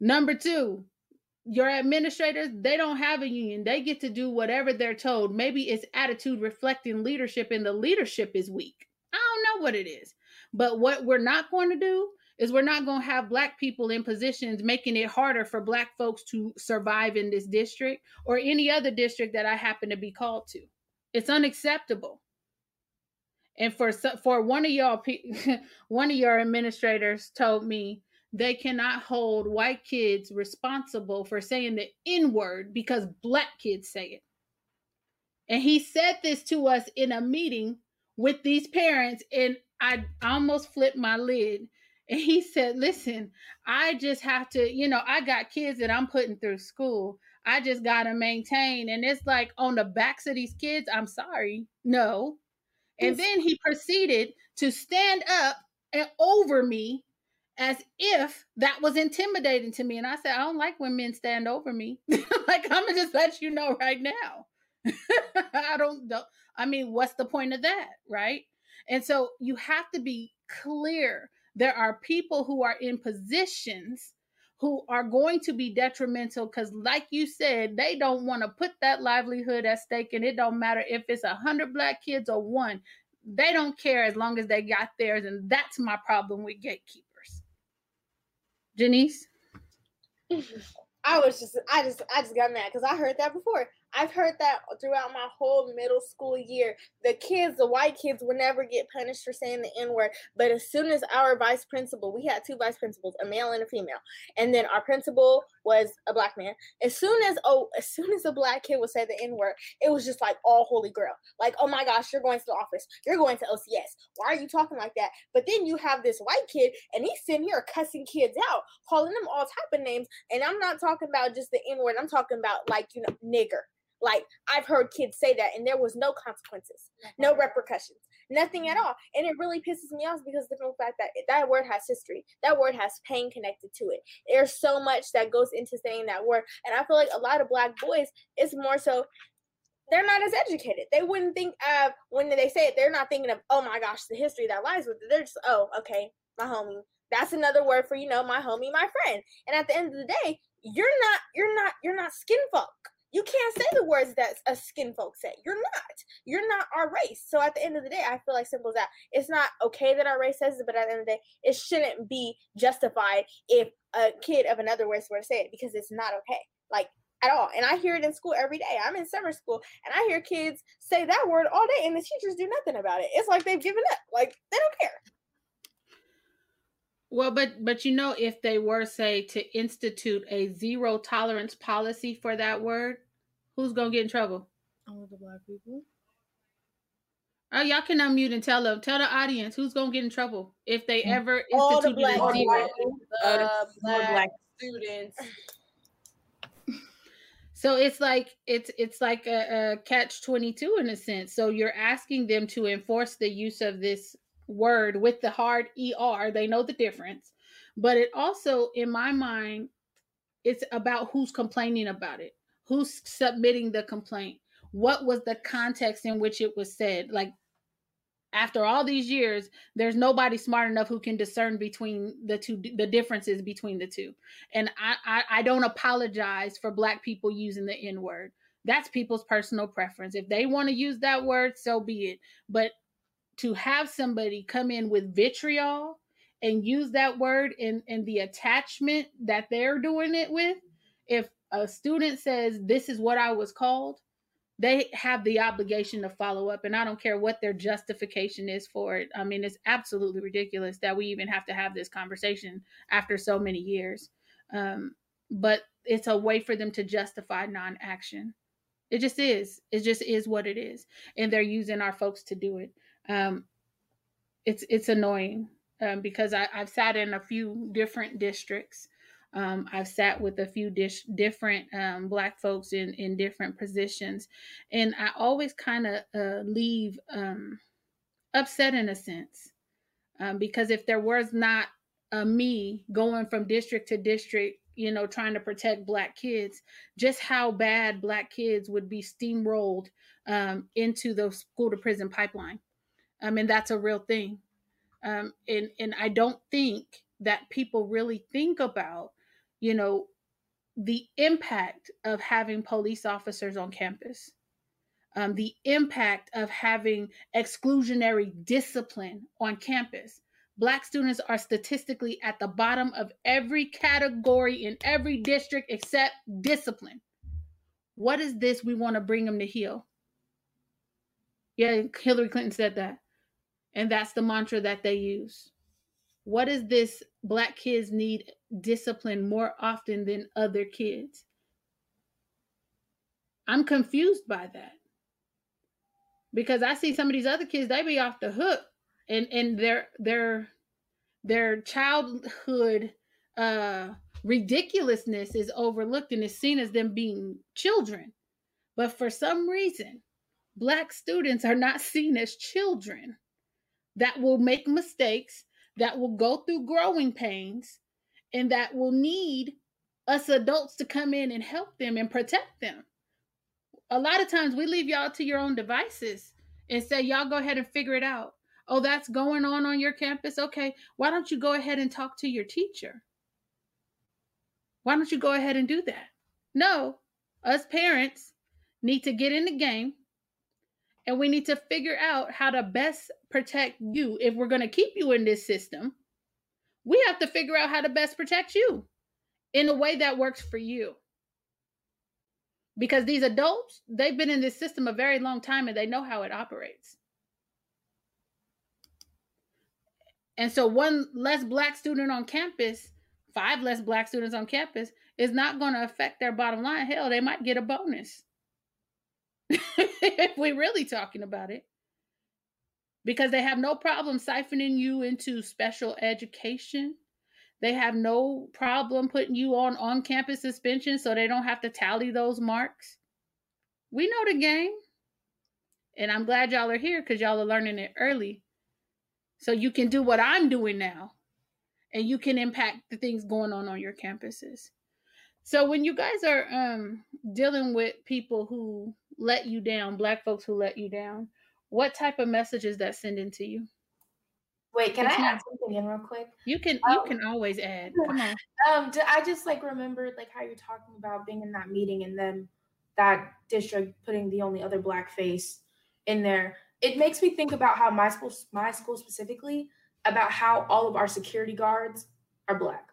Number two, your administrators, they don't have a union. They get to do whatever they're told. Maybe it's attitude reflecting leadership and the leadership is weak. I don't know what it is, but what we're not going to do is we're not going to have Black people in positions making it harder for Black folks to survive in this district or any other district that I happen to be called to. It's unacceptable. And for one of y'all, one of your administrators told me they cannot hold white kids responsible for saying the N-word because Black kids say it. And he said this to us in a meeting with these parents, and I almost flipped my lid. And he said, listen, I just have to, I got kids that I'm putting through school. I just got to maintain. And it's like on the backs of these kids, I'm sorry. No. And then he proceeded to stand up and over me as if that was intimidating to me. And I said, I don't like when men stand over me. Like, I'm going to just let you know right now. I don't know. I mean, what's the point of that? Right. And so you have to be clear. There are people who are in positions who are going to be detrimental because, like you said, they don't want to put that livelihood at stake, and it don't matter if it's 100 Black kids or one. They don't care as long as they got theirs, and that's my problem with gatekeepers. Janice? I just got mad because I heard that before. I've heard that throughout my whole middle school year. The white kids would never get punished for saying the N-word. But as soon as our vice principal, we had two vice principals, a male and a female. And then our principal was a Black man. As soon as a Black kid would say the N-word, it was just like all holy grail. Like, oh my gosh, you're going to the office. You're going to OCS. Why are you talking like that? But then you have this white kid and he's sitting here cussing kids out, calling them all type of names. And I'm not talking about just the N-word. I'm talking about nigger. Like, I've heard kids say that, and there was no consequences, no repercussions, nothing at all. And it really pisses me off because of the fact that that word has history. That word has pain connected to it. There's so much that goes into saying that word. And I feel like a lot of Black boys, it's more so they're not as educated. They wouldn't think of, when they say it, they're not thinking of, oh, my gosh, the history that lies with it. They're just, oh, okay, my homie. That's another word for, my homie, my friend. And at the end of the day, you're not skin folk. You can't say the words that us skin folks say. You're not. You're not our race. So at the end of the day, I feel like simple as that. It's not okay that our race says it, but at the end of the day, it shouldn't be justified if a kid of another race were to say it, because it's not okay, like, at all. And I hear it in school every day. I'm in summer school, and I hear kids say that word all day, and the teachers do nothing about it. It's like they've given up. Like, they don't care. Well, but you know, if they were, say, to institute a zero tolerance policy for that word, who's going to get in trouble? All of the Black people. Oh, y'all can unmute and tell the audience who's going to get in trouble if they ever institute a zero. All the black students. So it's like a catch-22 in a sense. So you're asking them to enforce the use of this word with the hard ER. They know the difference, but it also, in my mind, it's about who's complaining about it, who's submitting the complaint, what was the context in which it was said. Like, after all these years, there's nobody smart enough who can discern between the two, the differences between the two. And I don't apologize for Black people using the N word. That's people's personal preference. If they want to use that word, so be it. But to have somebody come in with vitriol and use that word and the attachment that they're doing it with, if a student says, this is what I was called, they have the obligation to follow up. And I don't care what their justification is for it. I mean, it's absolutely ridiculous that we even have to have this conversation after so many years. But it's a way for them to justify non-action. It just is. It just is what it is. And they're using our folks to do it. It's annoying because I've sat in a few different districts. I've sat with a few different Black folks in different positions, and I always kind of leave upset in a sense, because if there was not a me going from district to district, you know, trying to protect Black kids, just how bad Black kids would be steamrolled into the school to prison pipeline. I mean, that's a real thing. And I don't think that people really think about, you know, the impact of having police officers on campus, the impact of having exclusionary discipline on campus. Black students are statistically at the bottom of every category in every district except discipline. What is this? We want to bring them to heel. Yeah, Hillary Clinton said that. And that's the mantra that they use. What is this? Black kids need discipline more often than other kids. I'm confused by that, because I see some of these other kids, they be off the hook, and their childhood ridiculousness is overlooked and is seen as them being children. But for some reason, Black students are not seen as children that will make mistakes, that will go through growing pains, and that will need us adults to come in and help them and protect them. A lot of times we leave y'all to your own devices and say, y'all go ahead and figure it out. Oh, that's going on your campus. Okay, why don't you go ahead and talk to your teacher? Why don't you go ahead and do that? No, us parents need to get in the game, and we need to figure out how to best protect you. If we're going to keep you in this system, we have to figure out how to best protect you in a way that works for you. Because these adults, they've been in this system a very long time, and they know how it operates. And so one less Black student on campus, 5 less Black students on campus, is not going to affect their bottom line. Hell, they might get a bonus. If we're really talking about it, because they have no problem siphoning you into special education. They have no problem putting you on on-campus suspension so they don't have to tally those marks. We know the game, and I'm glad y'all are here because y'all are learning it early, so you can do what I'm doing now, and you can impact the things going on your campuses. So when you guys are dealing with people who let you down, Black folks who let you down, what type of message is that sending to you? Wait, can I add something in real quick? You can always add. Come on. I just remembered how you're talking about being in that meeting and then that district putting the only other black face in there. It makes me think about how my school specifically, about how all of our security guards are black.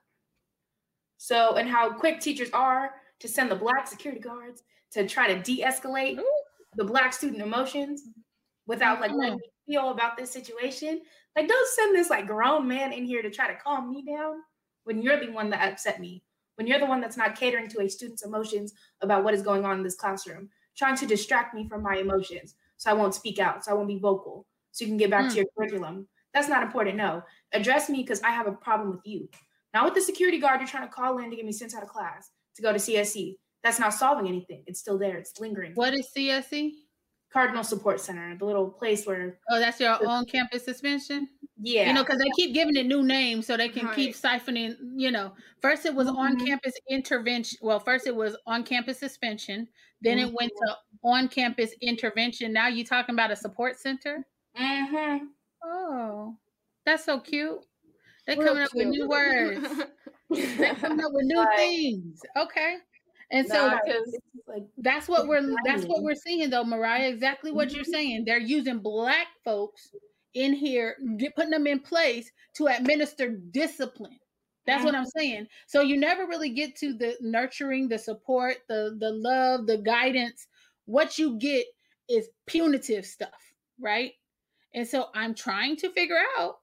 So, and how quick teachers are to send the black security guards to try to de-escalate the black student emotions without like letting me feel about this situation. Like, don't send this like grown man in here to try to calm me down when you're the one that upset me, when you're the one that's not catering to a student's emotions about what is going on in this classroom, trying to distract me from my emotions so I won't speak out, so I won't be vocal, so you can get back to your curriculum. That's not important, no. Address me because I have a problem with you. Not with the security guard you're trying to call in to get me sent out of class to go to CSE. That's not solving anything. It's still there. It's lingering. What is CSE? Cardinal Support Center, the little place where... Oh, that's your on-campus suspension? Yeah. You know, because they keep giving it new names so they can keep siphoning, you know. First it was on-campus intervention. Well, first it was on-campus suspension. Then it went to on-campus intervention. Now you're talking about a support center? Mm-hmm. Oh, that's so cute. They're coming up with new words. They're coming up with new things. Okay. And so that's what we're seeing though, Mariah, exactly what you're saying. They're using black folks in here, putting them in place to administer discipline. That's what I'm saying. So you never really get to the nurturing, the support, the love, the guidance. What you get is punitive stuff, right? And so I'm trying to figure out,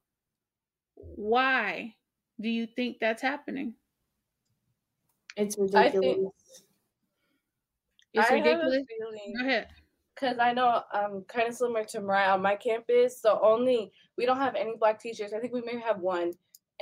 why do you think that's happening? It's ridiculous. It's ridiculous. Go ahead. Because I know I'm kind of similar to Mariah on my campus. So we don't have any black teachers. I think we may have one.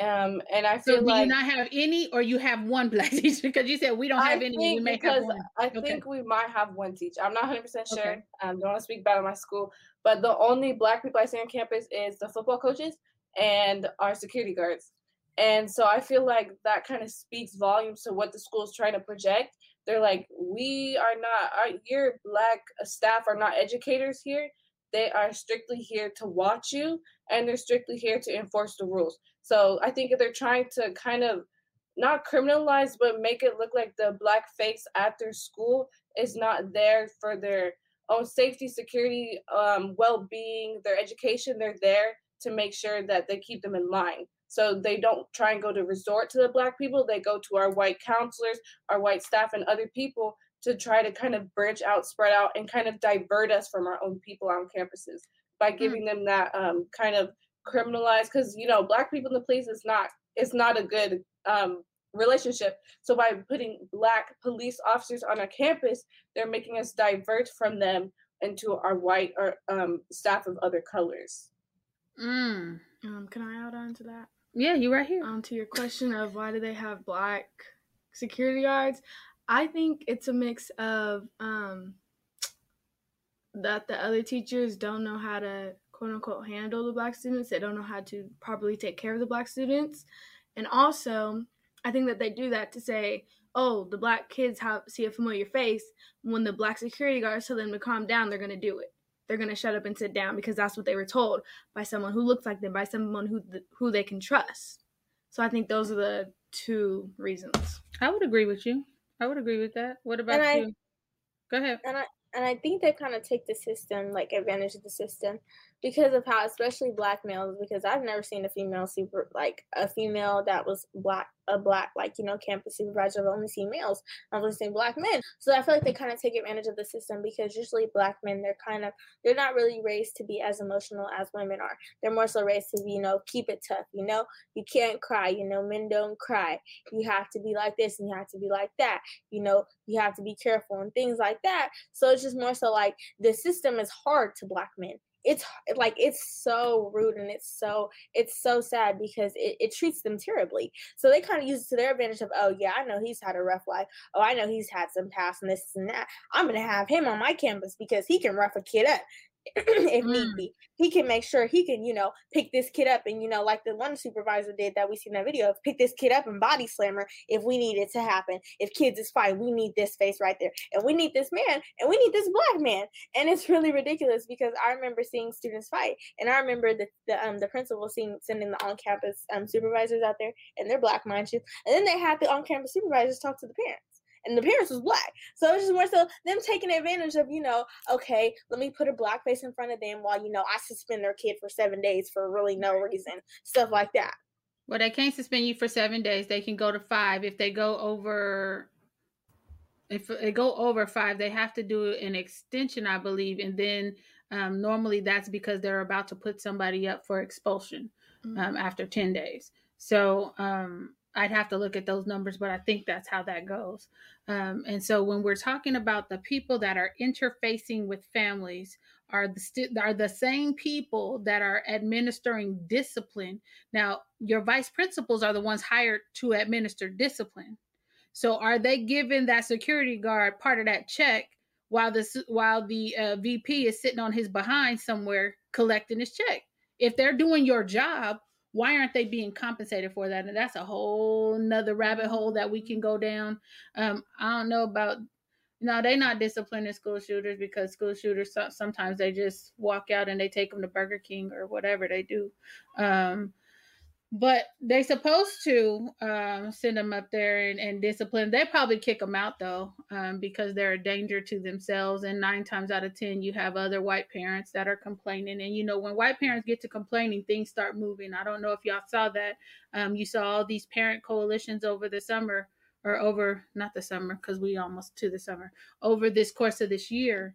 And I feel like, do you not have any, or you have one black teacher? Because you said we don't have any. We may have one. I think we might have one teacher. I'm not 100% sure. Okay. Don't want to speak bad on my school. But the only black people I see on campus is the football coaches and our security guards. And so I feel like that kind of speaks volumes to what the school's trying to project. They're like, your black staff are not educators here. They are strictly here to watch you, and they're strictly here to enforce the rules. So I think if they're trying to kind of not criminalize, but make it look like the black face at their school is not there for their own safety, security, well-being, their education, they're there to make sure that they keep them in line. So they don't try and go to resort to the black people. They go to our white counselors, our white staff, and other people to try to kind of branch out, spread out, and kind of divert us from our own people on campuses by giving them that kind of criminalized, because, you know, black people in the police is not a good relationship. So by putting black police officers on our campus, they're making us divert from them into our white or staff of other colors. Can I add on to that? Yeah, you right here. To your question of why do they have black security guards, I think it's a mix of that the other teachers don't know how to, quote unquote, handle the black students. They don't know how to properly take care of the black students. And also, I think that they do that to say, oh, the black kids see a familiar face. When the black security guards tell them to calm down, they're going to do it. They're going to shut up and sit down because that's what they were told by someone who looks like them, by someone who they can trust. So I think those are the two reasons. I would agree with you. I would agree with that. What about you? Go ahead. And I think they kind of take the system, like advantage of the system, because of how, especially black males, because I've never seen a female campus supervisor. I've only seen males. I've only seen black men. So I feel like they kind of take advantage of the system because usually black men, they're not really raised to be as emotional as women are. They're more so raised to be, you know, keep it tough. You know, you can't cry. You know, men don't cry. You have to be like this and you have to be like that. You know, you have to be careful and things like that. So it's just more so like the system is hard to black men. It's like, it's so rude and it's so sad because it treats them terribly. So they kind of use it to their advantage of, oh yeah, I know he's had a rough life. Oh, I know he's had some past and this and that. I'm going to have him on my campus because he can rough a kid up if need be. He can make sure he can, you know, pick this kid up and, you know, like the one supervisor did that we seen that video of, pick this kid up and body slammer if we need it to happen. If kids is fighting, we need this face right there, and we need this man, and we need this black man. And it's really ridiculous because I remember seeing students fight, and I remember the principal sending the on-campus supervisors out there in their black mind shift, and then they had the on-campus supervisors talk to the parents. and the parents was black. So it's just more so them taking advantage of, you know, okay, let me put a black face in front of them while, you know, I suspend their kid for 7 days for really no reason, stuff like that. Well, they can't suspend you for 7 days. They can go to 5. If they go over 5, they have to do an extension, I believe. And then normally that's because they're about to put somebody up for expulsion after 10 days. So I'd have to look at those numbers, but I think that's how that goes. And so when we're talking about the people that are interfacing with families are the same people that are administering discipline. Now, your vice principals are the ones hired to administer discipline. So are they giving that security guard part of that check while the VP is sitting on his behind somewhere collecting his check? If they're doing your job, why aren't they being compensated for that? And that's a whole nother rabbit hole that we can go down. I don't know about, no, they're not disciplining school shooters because school shooters, sometimes they just walk out and they take them to Burger King or whatever they do. But they supposed to send them up there and discipline. They probably kick them out, though, because they're a danger to themselves. And 9 times out of 10, you have other white parents that are complaining. And, you know, when white parents get to complaining, things start moving. I don't know if y'all saw that. You saw all these parent coalitions over the summer or over not the summer because we almost to the summer over this course of this year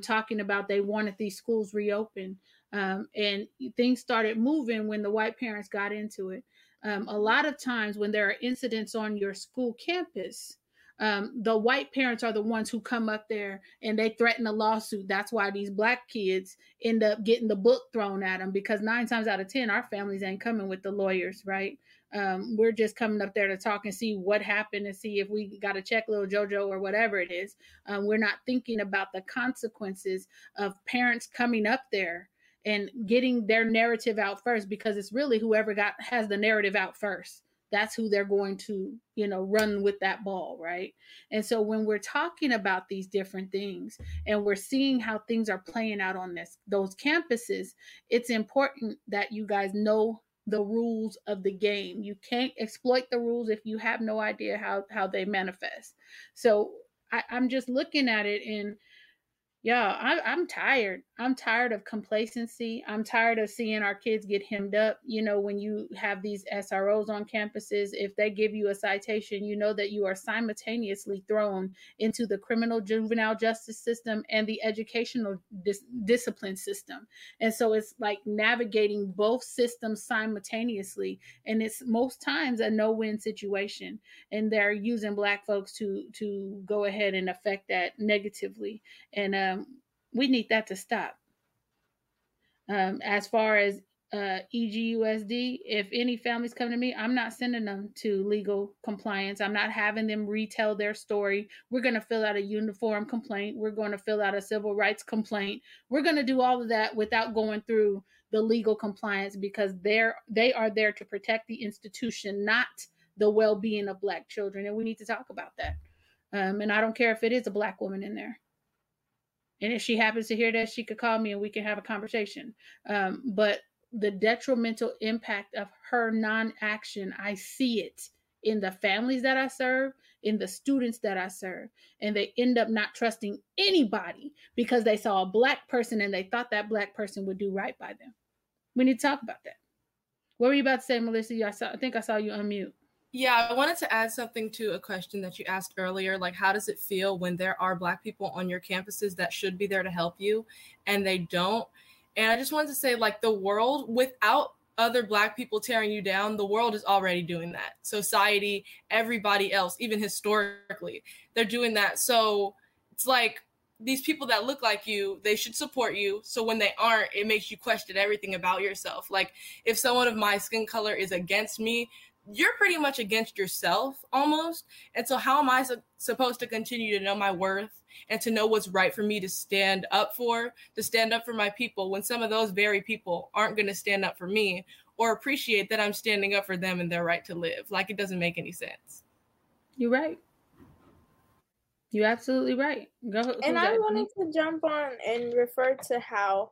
talking about they wanted these schools reopened. And things started moving when the white parents got into it. A lot of times when there are incidents on your school campus, the white parents are the ones who come up there and they threaten a lawsuit. That's why these black kids end up getting the book thrown at them, because 9 times out of 10, our families ain't coming with the lawyers, right? We're just coming up there to talk and see what happened and see if we got to check little JoJo or whatever it is. We're not thinking about the consequences of parents coming up there and getting their narrative out first, because it's really whoever has the narrative out first. That's who they're going to, you know, run with that ball, right? And so when we're talking about these different things and we're seeing how things are playing out on those campuses, it's important that you guys know the rules of the game. You can't exploit the rules if you have no idea how they manifest. So I'm just looking at it and yeah, I'm tired. I'm tired of complacency. I'm tired of seeing our kids get hemmed up. You know, when you have these SROs on campuses, if they give you a citation, you know that you are simultaneously thrown into the criminal juvenile justice system and the educational discipline system. And so it's like navigating both systems simultaneously. And it's most times a no-win situation. And they're using black folks to go ahead and affect that negatively. And we need that to stop. As far as EGUSD, if any families come to me, I'm not sending them to legal compliance. I'm not having them retell their story. We're going to fill out a uniform complaint. We're going to fill out a civil rights complaint. We're going to do all of that without going through the legal compliance, because they are there to protect the institution, not the well-being of black children. And we need to talk about that. And I don't care if it is a black woman in there. And if she happens to hear that, she could call me and we can have a conversation. But the detrimental impact of her non-action, I see it in the families that I serve, in the students that I serve. And they end up not trusting anybody because they saw a black person and they thought that black person would do right by them. We need to talk about that. What were you about to say, Melissa? I think I saw you unmute. Yeah, I wanted to add something to a question that you asked earlier, like how does it feel when there are black people on your campuses that should be there to help you and they don't? And I just wanted to say, like, the world without other black people tearing you down, the world is already doing that. Society, everybody else, even historically, they're doing that. So it's like these people that look like you, they should support you. So when they aren't, it makes you question everything about yourself. Like if someone of my skin color is against me, you're pretty much against yourself almost. And so how am I supposed to continue to know my worth and to know what's right for me to stand up for my people when some of those very people aren't going to stand up for me or appreciate that I'm standing up for them and their right to live? Like, it doesn't make any sense. You're right. You're absolutely right. Go ahead. And I wanted to jump on and refer to how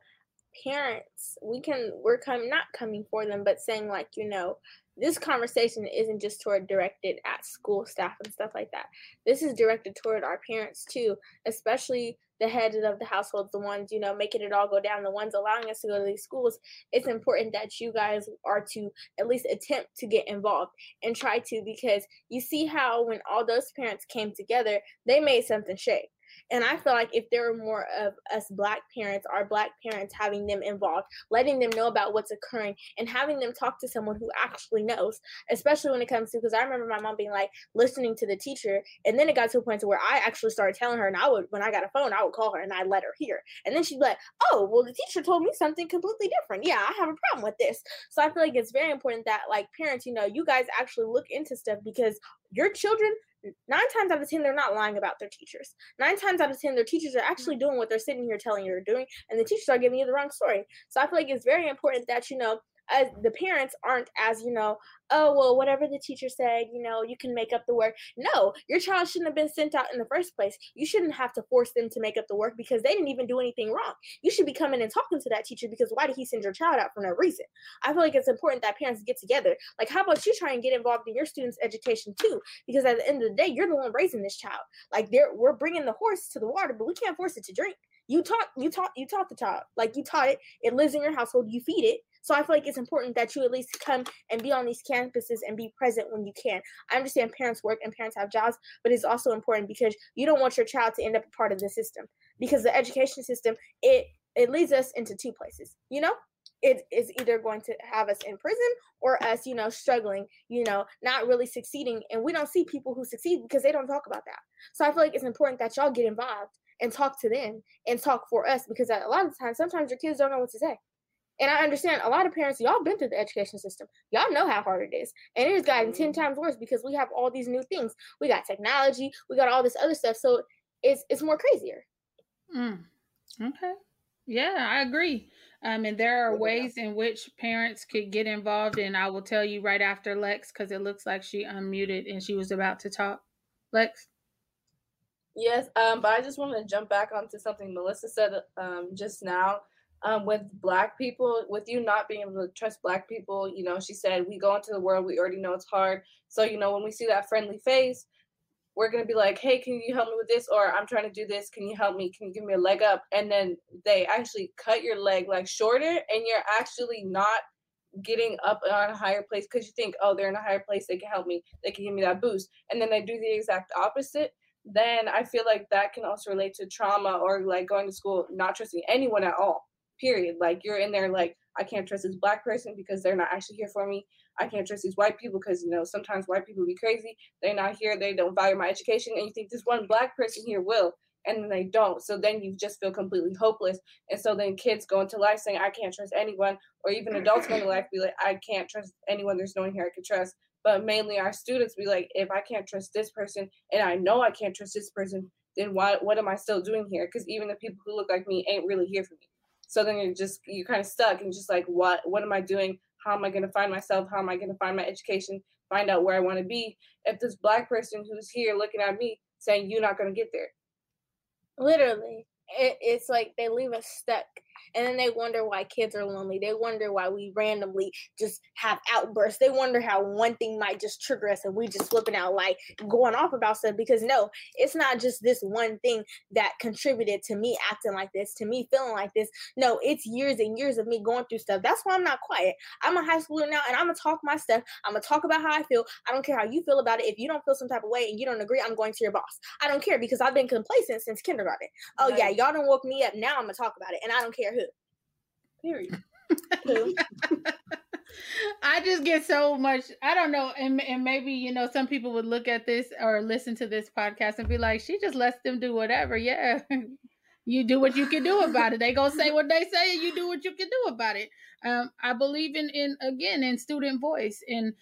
parents, we're not coming for them, but saying, like, you know, this conversation isn't just toward directed at school staff and stuff like that. This is directed toward our parents too, especially the heads of the households, the ones, you know, making it all go down, the ones allowing us to go to these schools. It's important that you guys are to at least attempt to get involved and try to, because you see how when all those parents came together, they made something shake. And I feel like if there were more of us Black parents, our Black parents, having them involved, letting them know about what's occurring and having them talk to someone who actually knows, especially when it comes to, because I remember my mom being like listening to the teacher. And then it got to a point to where I actually started telling her, and I would, when I got a phone, I would call her and I let her hear. And then she'd be like, oh, well, the teacher told me something completely different. Yeah, I have a problem with this. So I feel like it's very important that, like, parents, you know, you guys actually look into stuff, because your children, 9 times out of 10, they're not lying about their teachers. 9 times out of 10, their teachers are actually doing what they're sitting here telling you they're doing, and the teachers are giving you the wrong story. So I feel like it's very important that, you know, as the parents aren't as, you know, oh, well, whatever the teacher said, you know, you can make up the work. No, your child shouldn't have been sent out in the first place. You shouldn't have to force them to make up the work because they didn't even do anything wrong. You should be coming and talking to that teacher, because why did he send your child out for no reason? I feel like it's important that parents get together. Like, how about you try and get involved in your students' education too? Because at the end of the day, you're the one raising this child. Like, we're bringing the horse to the water, but we can't force it to drink. You taught the child. Like, you taught it. It lives in your household. You feed it. So I feel like it's important that you at least come and be on these campuses and be present when you can. I understand parents work and parents have jobs, but it's also important because you don't want your child to end up a part of the system, because the education system, it leads us into two places, you know? It is either going to have us in prison or us, you know, struggling, you know, not really succeeding. And we don't see people who succeed because they don't talk about that. So I feel like it's important that y'all get involved and talk to them and talk for us, because a lot of times, sometimes your kids don't know what to say. And I understand a lot of parents, y'all been through the education system. Y'all know how hard it is. And it has gotten 10 times worse because we have all these new things. We got technology. We got all this other stuff. So it's more crazier. Okay. Yeah, I agree. And there are ways in which parents could get involved. And I will tell you right after Lex, because it looks like she unmuted and she was about to talk. Lex? Yes, but I just want to jump back onto something Melissa said just now. With Black people, with you not being able to trust Black people, you know, she said, we go into the world, we already know it's hard. So, you know, when we see that friendly face, we're going to be like, hey, can you help me with this? Or I'm trying to do this. Can you help me? Can you give me a leg up? And then they actually cut your leg like shorter, and you're actually not getting up on a higher place because you think, oh, they're in a higher place. They can help me. They can give me that boost. And then they do the exact opposite. Then I feel like that can also relate to trauma or like going to school, not trusting anyone at all. Period. Like, you're in there like, I can't trust this Black person because they're not actually here for me. I can't trust these white people because, you know, sometimes white people be crazy. They're not here. They don't value my education. And you think this one Black person here will, and then they don't. So then you just feel completely hopeless. And so then kids go into life saying, I can't trust anyone, or even adults go into life be like, I can't trust anyone. There's no one here I can trust. But mainly our students be like, if I can't trust this person and I know I can't trust this person, then what am I still doing here? Because even the people who look like me ain't really here for me. So then you're kind of stuck and just like, what am I doing? How am I going to find myself? How am I going to find my education? Find out where I want to be. If this Black person who's here looking at me saying, you're not going to get there. Literally. It's like they leave us stuck. And then they wonder why kids are lonely. They wonder why we randomly just have outbursts. They wonder how one thing might just trigger us and we just flipping out, like going off about stuff. Because no, it's not just this one thing that contributed to me acting like this, to me feeling like this. No, it's years and years of me going through stuff. That's why I'm not quiet. I'm a high schooler now, and I'm going to talk my stuff. I'm going to talk about how I feel. I don't care how you feel about it. If you don't feel some type of way and you don't agree, I'm going to your boss. I don't care, because I've been complacent since kindergarten. Oh, yeah, y'all done woke me up. Now I'm going to talk about it, and I don't care who. Period. Who? I just get so much, I don't know, and maybe, you know, some people would look at this or listen to this podcast and be like, she just lets them do whatever. Yeah, you do what you can do about it. They gonna say what they say, and you do what you can do about it. I believe in student voice, and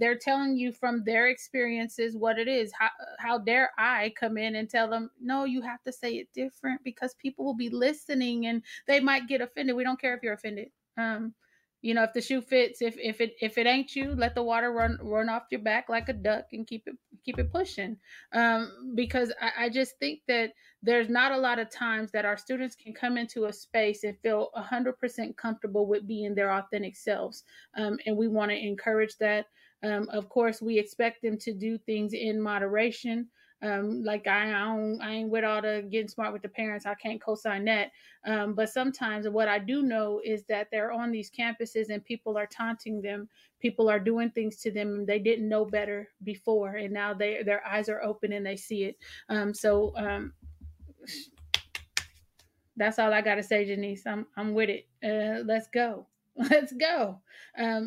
they're telling you from their experiences what it is. How dare I come in and tell them, no, you have to say it different because people will be listening and they might get offended. We don't care if you're offended. You know, if the shoe fits, if it ain't you, let the water run off your back like a duck and keep it pushing. Because I just think that there's not a lot of times that our students can come into a space and feel 100% comfortable with being their authentic selves. And we want to encourage that. Of course, we expect them to do things in moderation. Like I ain't with all the getting smart with the parents. I can't co-sign that. But sometimes what I do know is that they're on these campuses and people are taunting them. People are doing things to them they didn't know better before. And now their eyes are open and they see it. That's all I got to say, Janice. I'm with it. Let's go. Let's go.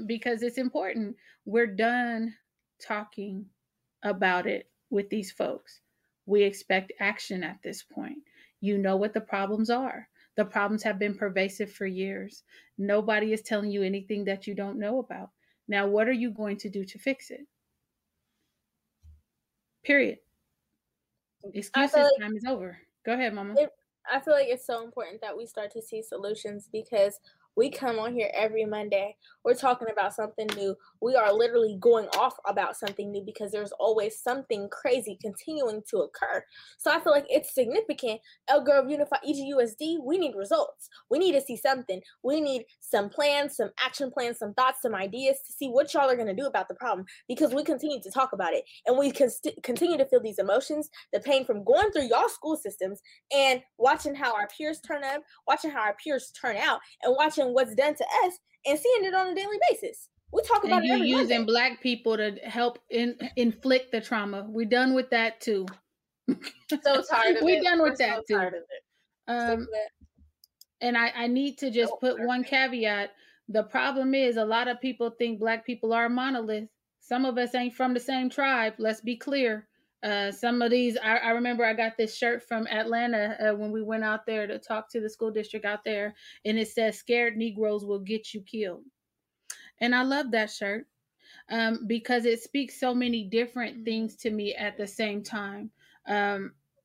Because it's important. We're done talking about it. With these folks, we expect action at this point. You know what the problems are. The problems have been pervasive for years. Nobody is telling you anything that you don't know about. Now, what are you going to do to fix it? Period. Excuses time is over. Go ahead, Mama. I feel like it's so important that we start to see solutions, because we come on here every Monday. We're talking about something new. We are literally going off about something new because there's always something crazy continuing to occur. So I feel like it's significant. Elk Grove Unified EGUSD, we need results. We need to see something. We need some plans, some action plans, some thoughts, some ideas to see what y'all are going to do about the problem, because we continue to talk about it. And we continue to feel these emotions, the pain from going through y'all school systems and watching how our peers turn up, watching how our peers turn out, and watching what's done to us and seeing it on a daily basis. We talk about you using Black people to help inflict the trauma. We're done with that too. So tired of We're done with that too. And I need to just put one caveat. The problem is a lot of people think Black people are a monolith. Some of us ain't from the same tribe. Let's be clear. Some of these, I remember I got this shirt from Atlanta when we went out there to talk to the school district out there, and it says, "Scared Negroes will get you killed." And I love that shirt because it speaks so many different things to me at the same time.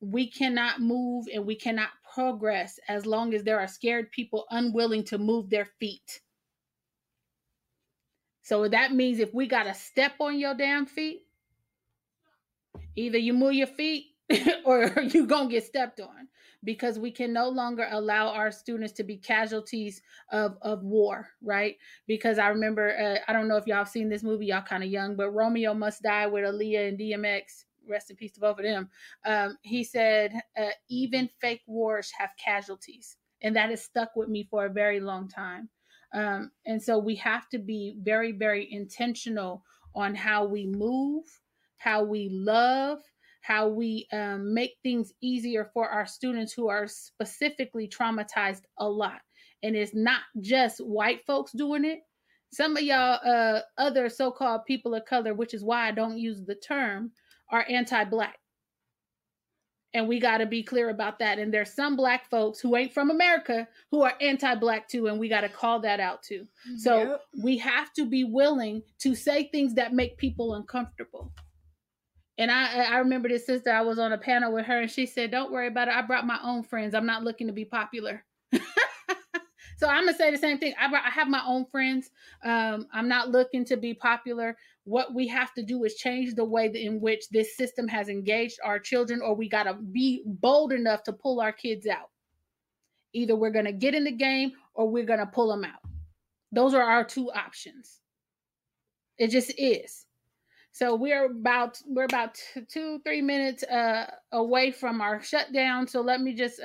We cannot move and we cannot progress as long as there are scared people unwilling to move their feet. So that means if we got to step on your damn feet, either you move your feet or you're going to get stepped on, because we can no longer allow our students to be casualties of war, right? Because I remember, I don't know if y'all have seen this movie, y'all kind of young, but Romeo Must Die with Aaliyah and DMX, rest in peace to both of them. He said, even fake wars have casualties. And that has stuck with me for a very long time. And so we have to be very, very intentional on how we move, how we love, how we make things easier for our students who are specifically traumatized a lot. And it's not just white folks doing it. Some of y'all other so-called people of color, which is why I don't use the term, are anti-Black. And we got to be clear about that. And there's some Black folks who ain't from America who are anti-Black too. And we got to call that out too. So we have to be willing to say things that make people uncomfortable. And I remember this sister, I was on a panel with her and she said, "Don't worry about it. I brought my own friends. I'm not looking to be popular." So I'm going to say the same thing. I have my own friends. I'm not looking to be popular. What we have to do is change the way in which this system has engaged our children, or we got to be bold enough to pull our kids out. Either we're going to get in the game or we're going to pull them out. Those are our two options. It just is. So we're about 2-3 minutes away from our shutdown. So let me just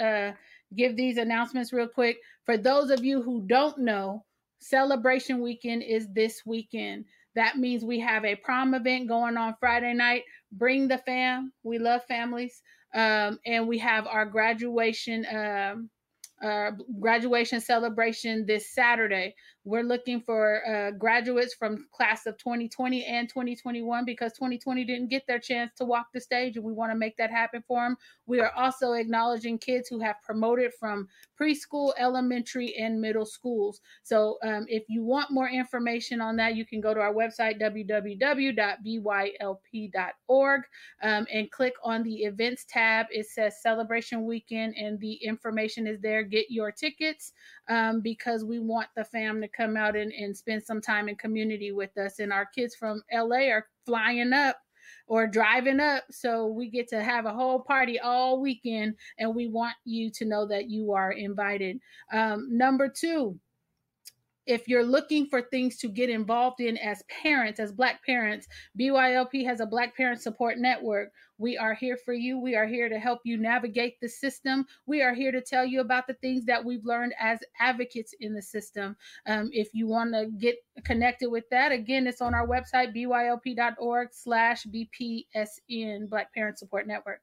give these announcements real quick. For those of you who don't know, Celebration Weekend is this weekend. That means we have a prom event going on Friday night. Bring the fam. We love families. And we have our graduation celebration this Saturday. We're looking for graduates from class of 2020 and 2021, because 2020 didn't get their chance to walk the stage, and we want to make that happen for them. We are also acknowledging kids who have promoted from preschool, elementary, and middle schools. So if you want more information on that, you can go to our website, www.bylp.org, and click on the events tab. It says Celebration Weekend, and the information is there. get your tickets, because we want the fam to come out and spend some time in community with us. And our kids from LA are flying up or driving up, so we get to have a whole party all weekend, and we want you to know that you are invited. Number 2, if you're looking for things to get involved in as parents, as Black parents, BYLP has a Black Parent Support Network. We are here for you. We are here to help you navigate the system. We are here to tell you about the things that we've learned as advocates in the system. If you want to get connected with that, again, it's on our website, bylp.org/BPSN, Black Parent Support Network.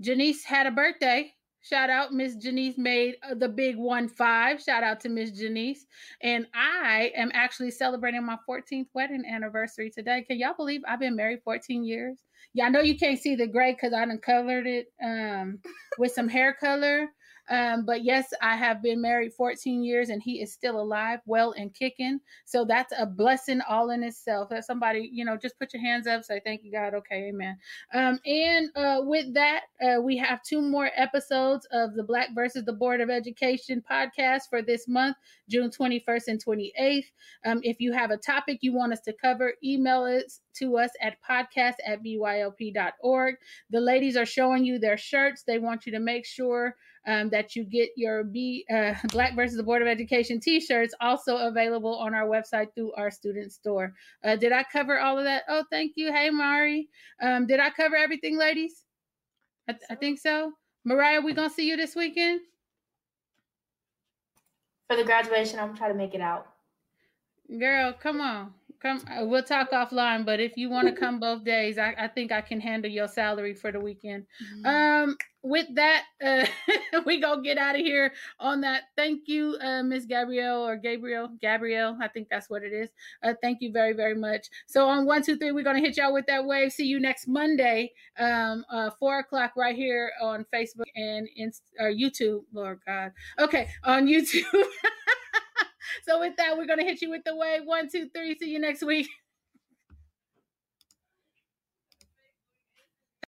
Janice had a birthday. Shout out, Miss Janice made the big 15. Shout out to Miss Janice. And I am actually celebrating my 14th wedding anniversary today. Can y'all believe I've been married 14 years? Yeah, I know you can't see the gray because I done colored it with some hair color. But yes, I have been married 14 years and he is still alive, well and kicking. So that's a blessing all in itself. That somebody, you know, just put your hands up, say, thank you, God. Okay. Amen. With that, we have 2 more episodes of the Black versus the Board of Education podcast for this month, June 21st and 28th. If you have a topic you want us to cover, email us to us at podcast@bylp.org. The ladies are showing you their shirts. They want you to make sure that you get your Black versus the Board of Education t-shirts, also available on our website through our student store. Did I cover all of that? Oh, thank you. Hey, Mari. Did I cover everything, ladies? I think so. Mariah, we gonna see you this weekend? For the graduation, I'm trying to make it out. Girl, come on. We'll talk offline, but if you want to come both days, I think I can handle your salary for the weekend. With that, we gonna get out of here on that. Thank you, Miss Gabrielle or Gabrielle. I think that's what it is. Thank you very, very much. So on 1, 2, 3, we're gonna hit y'all with that wave. See you next Monday, 4 o'clock right here on Facebook and YouTube. Lord God. Okay, on YouTube. So with that, we're going to hit you with the wave. 1, 2, 3. See you next week.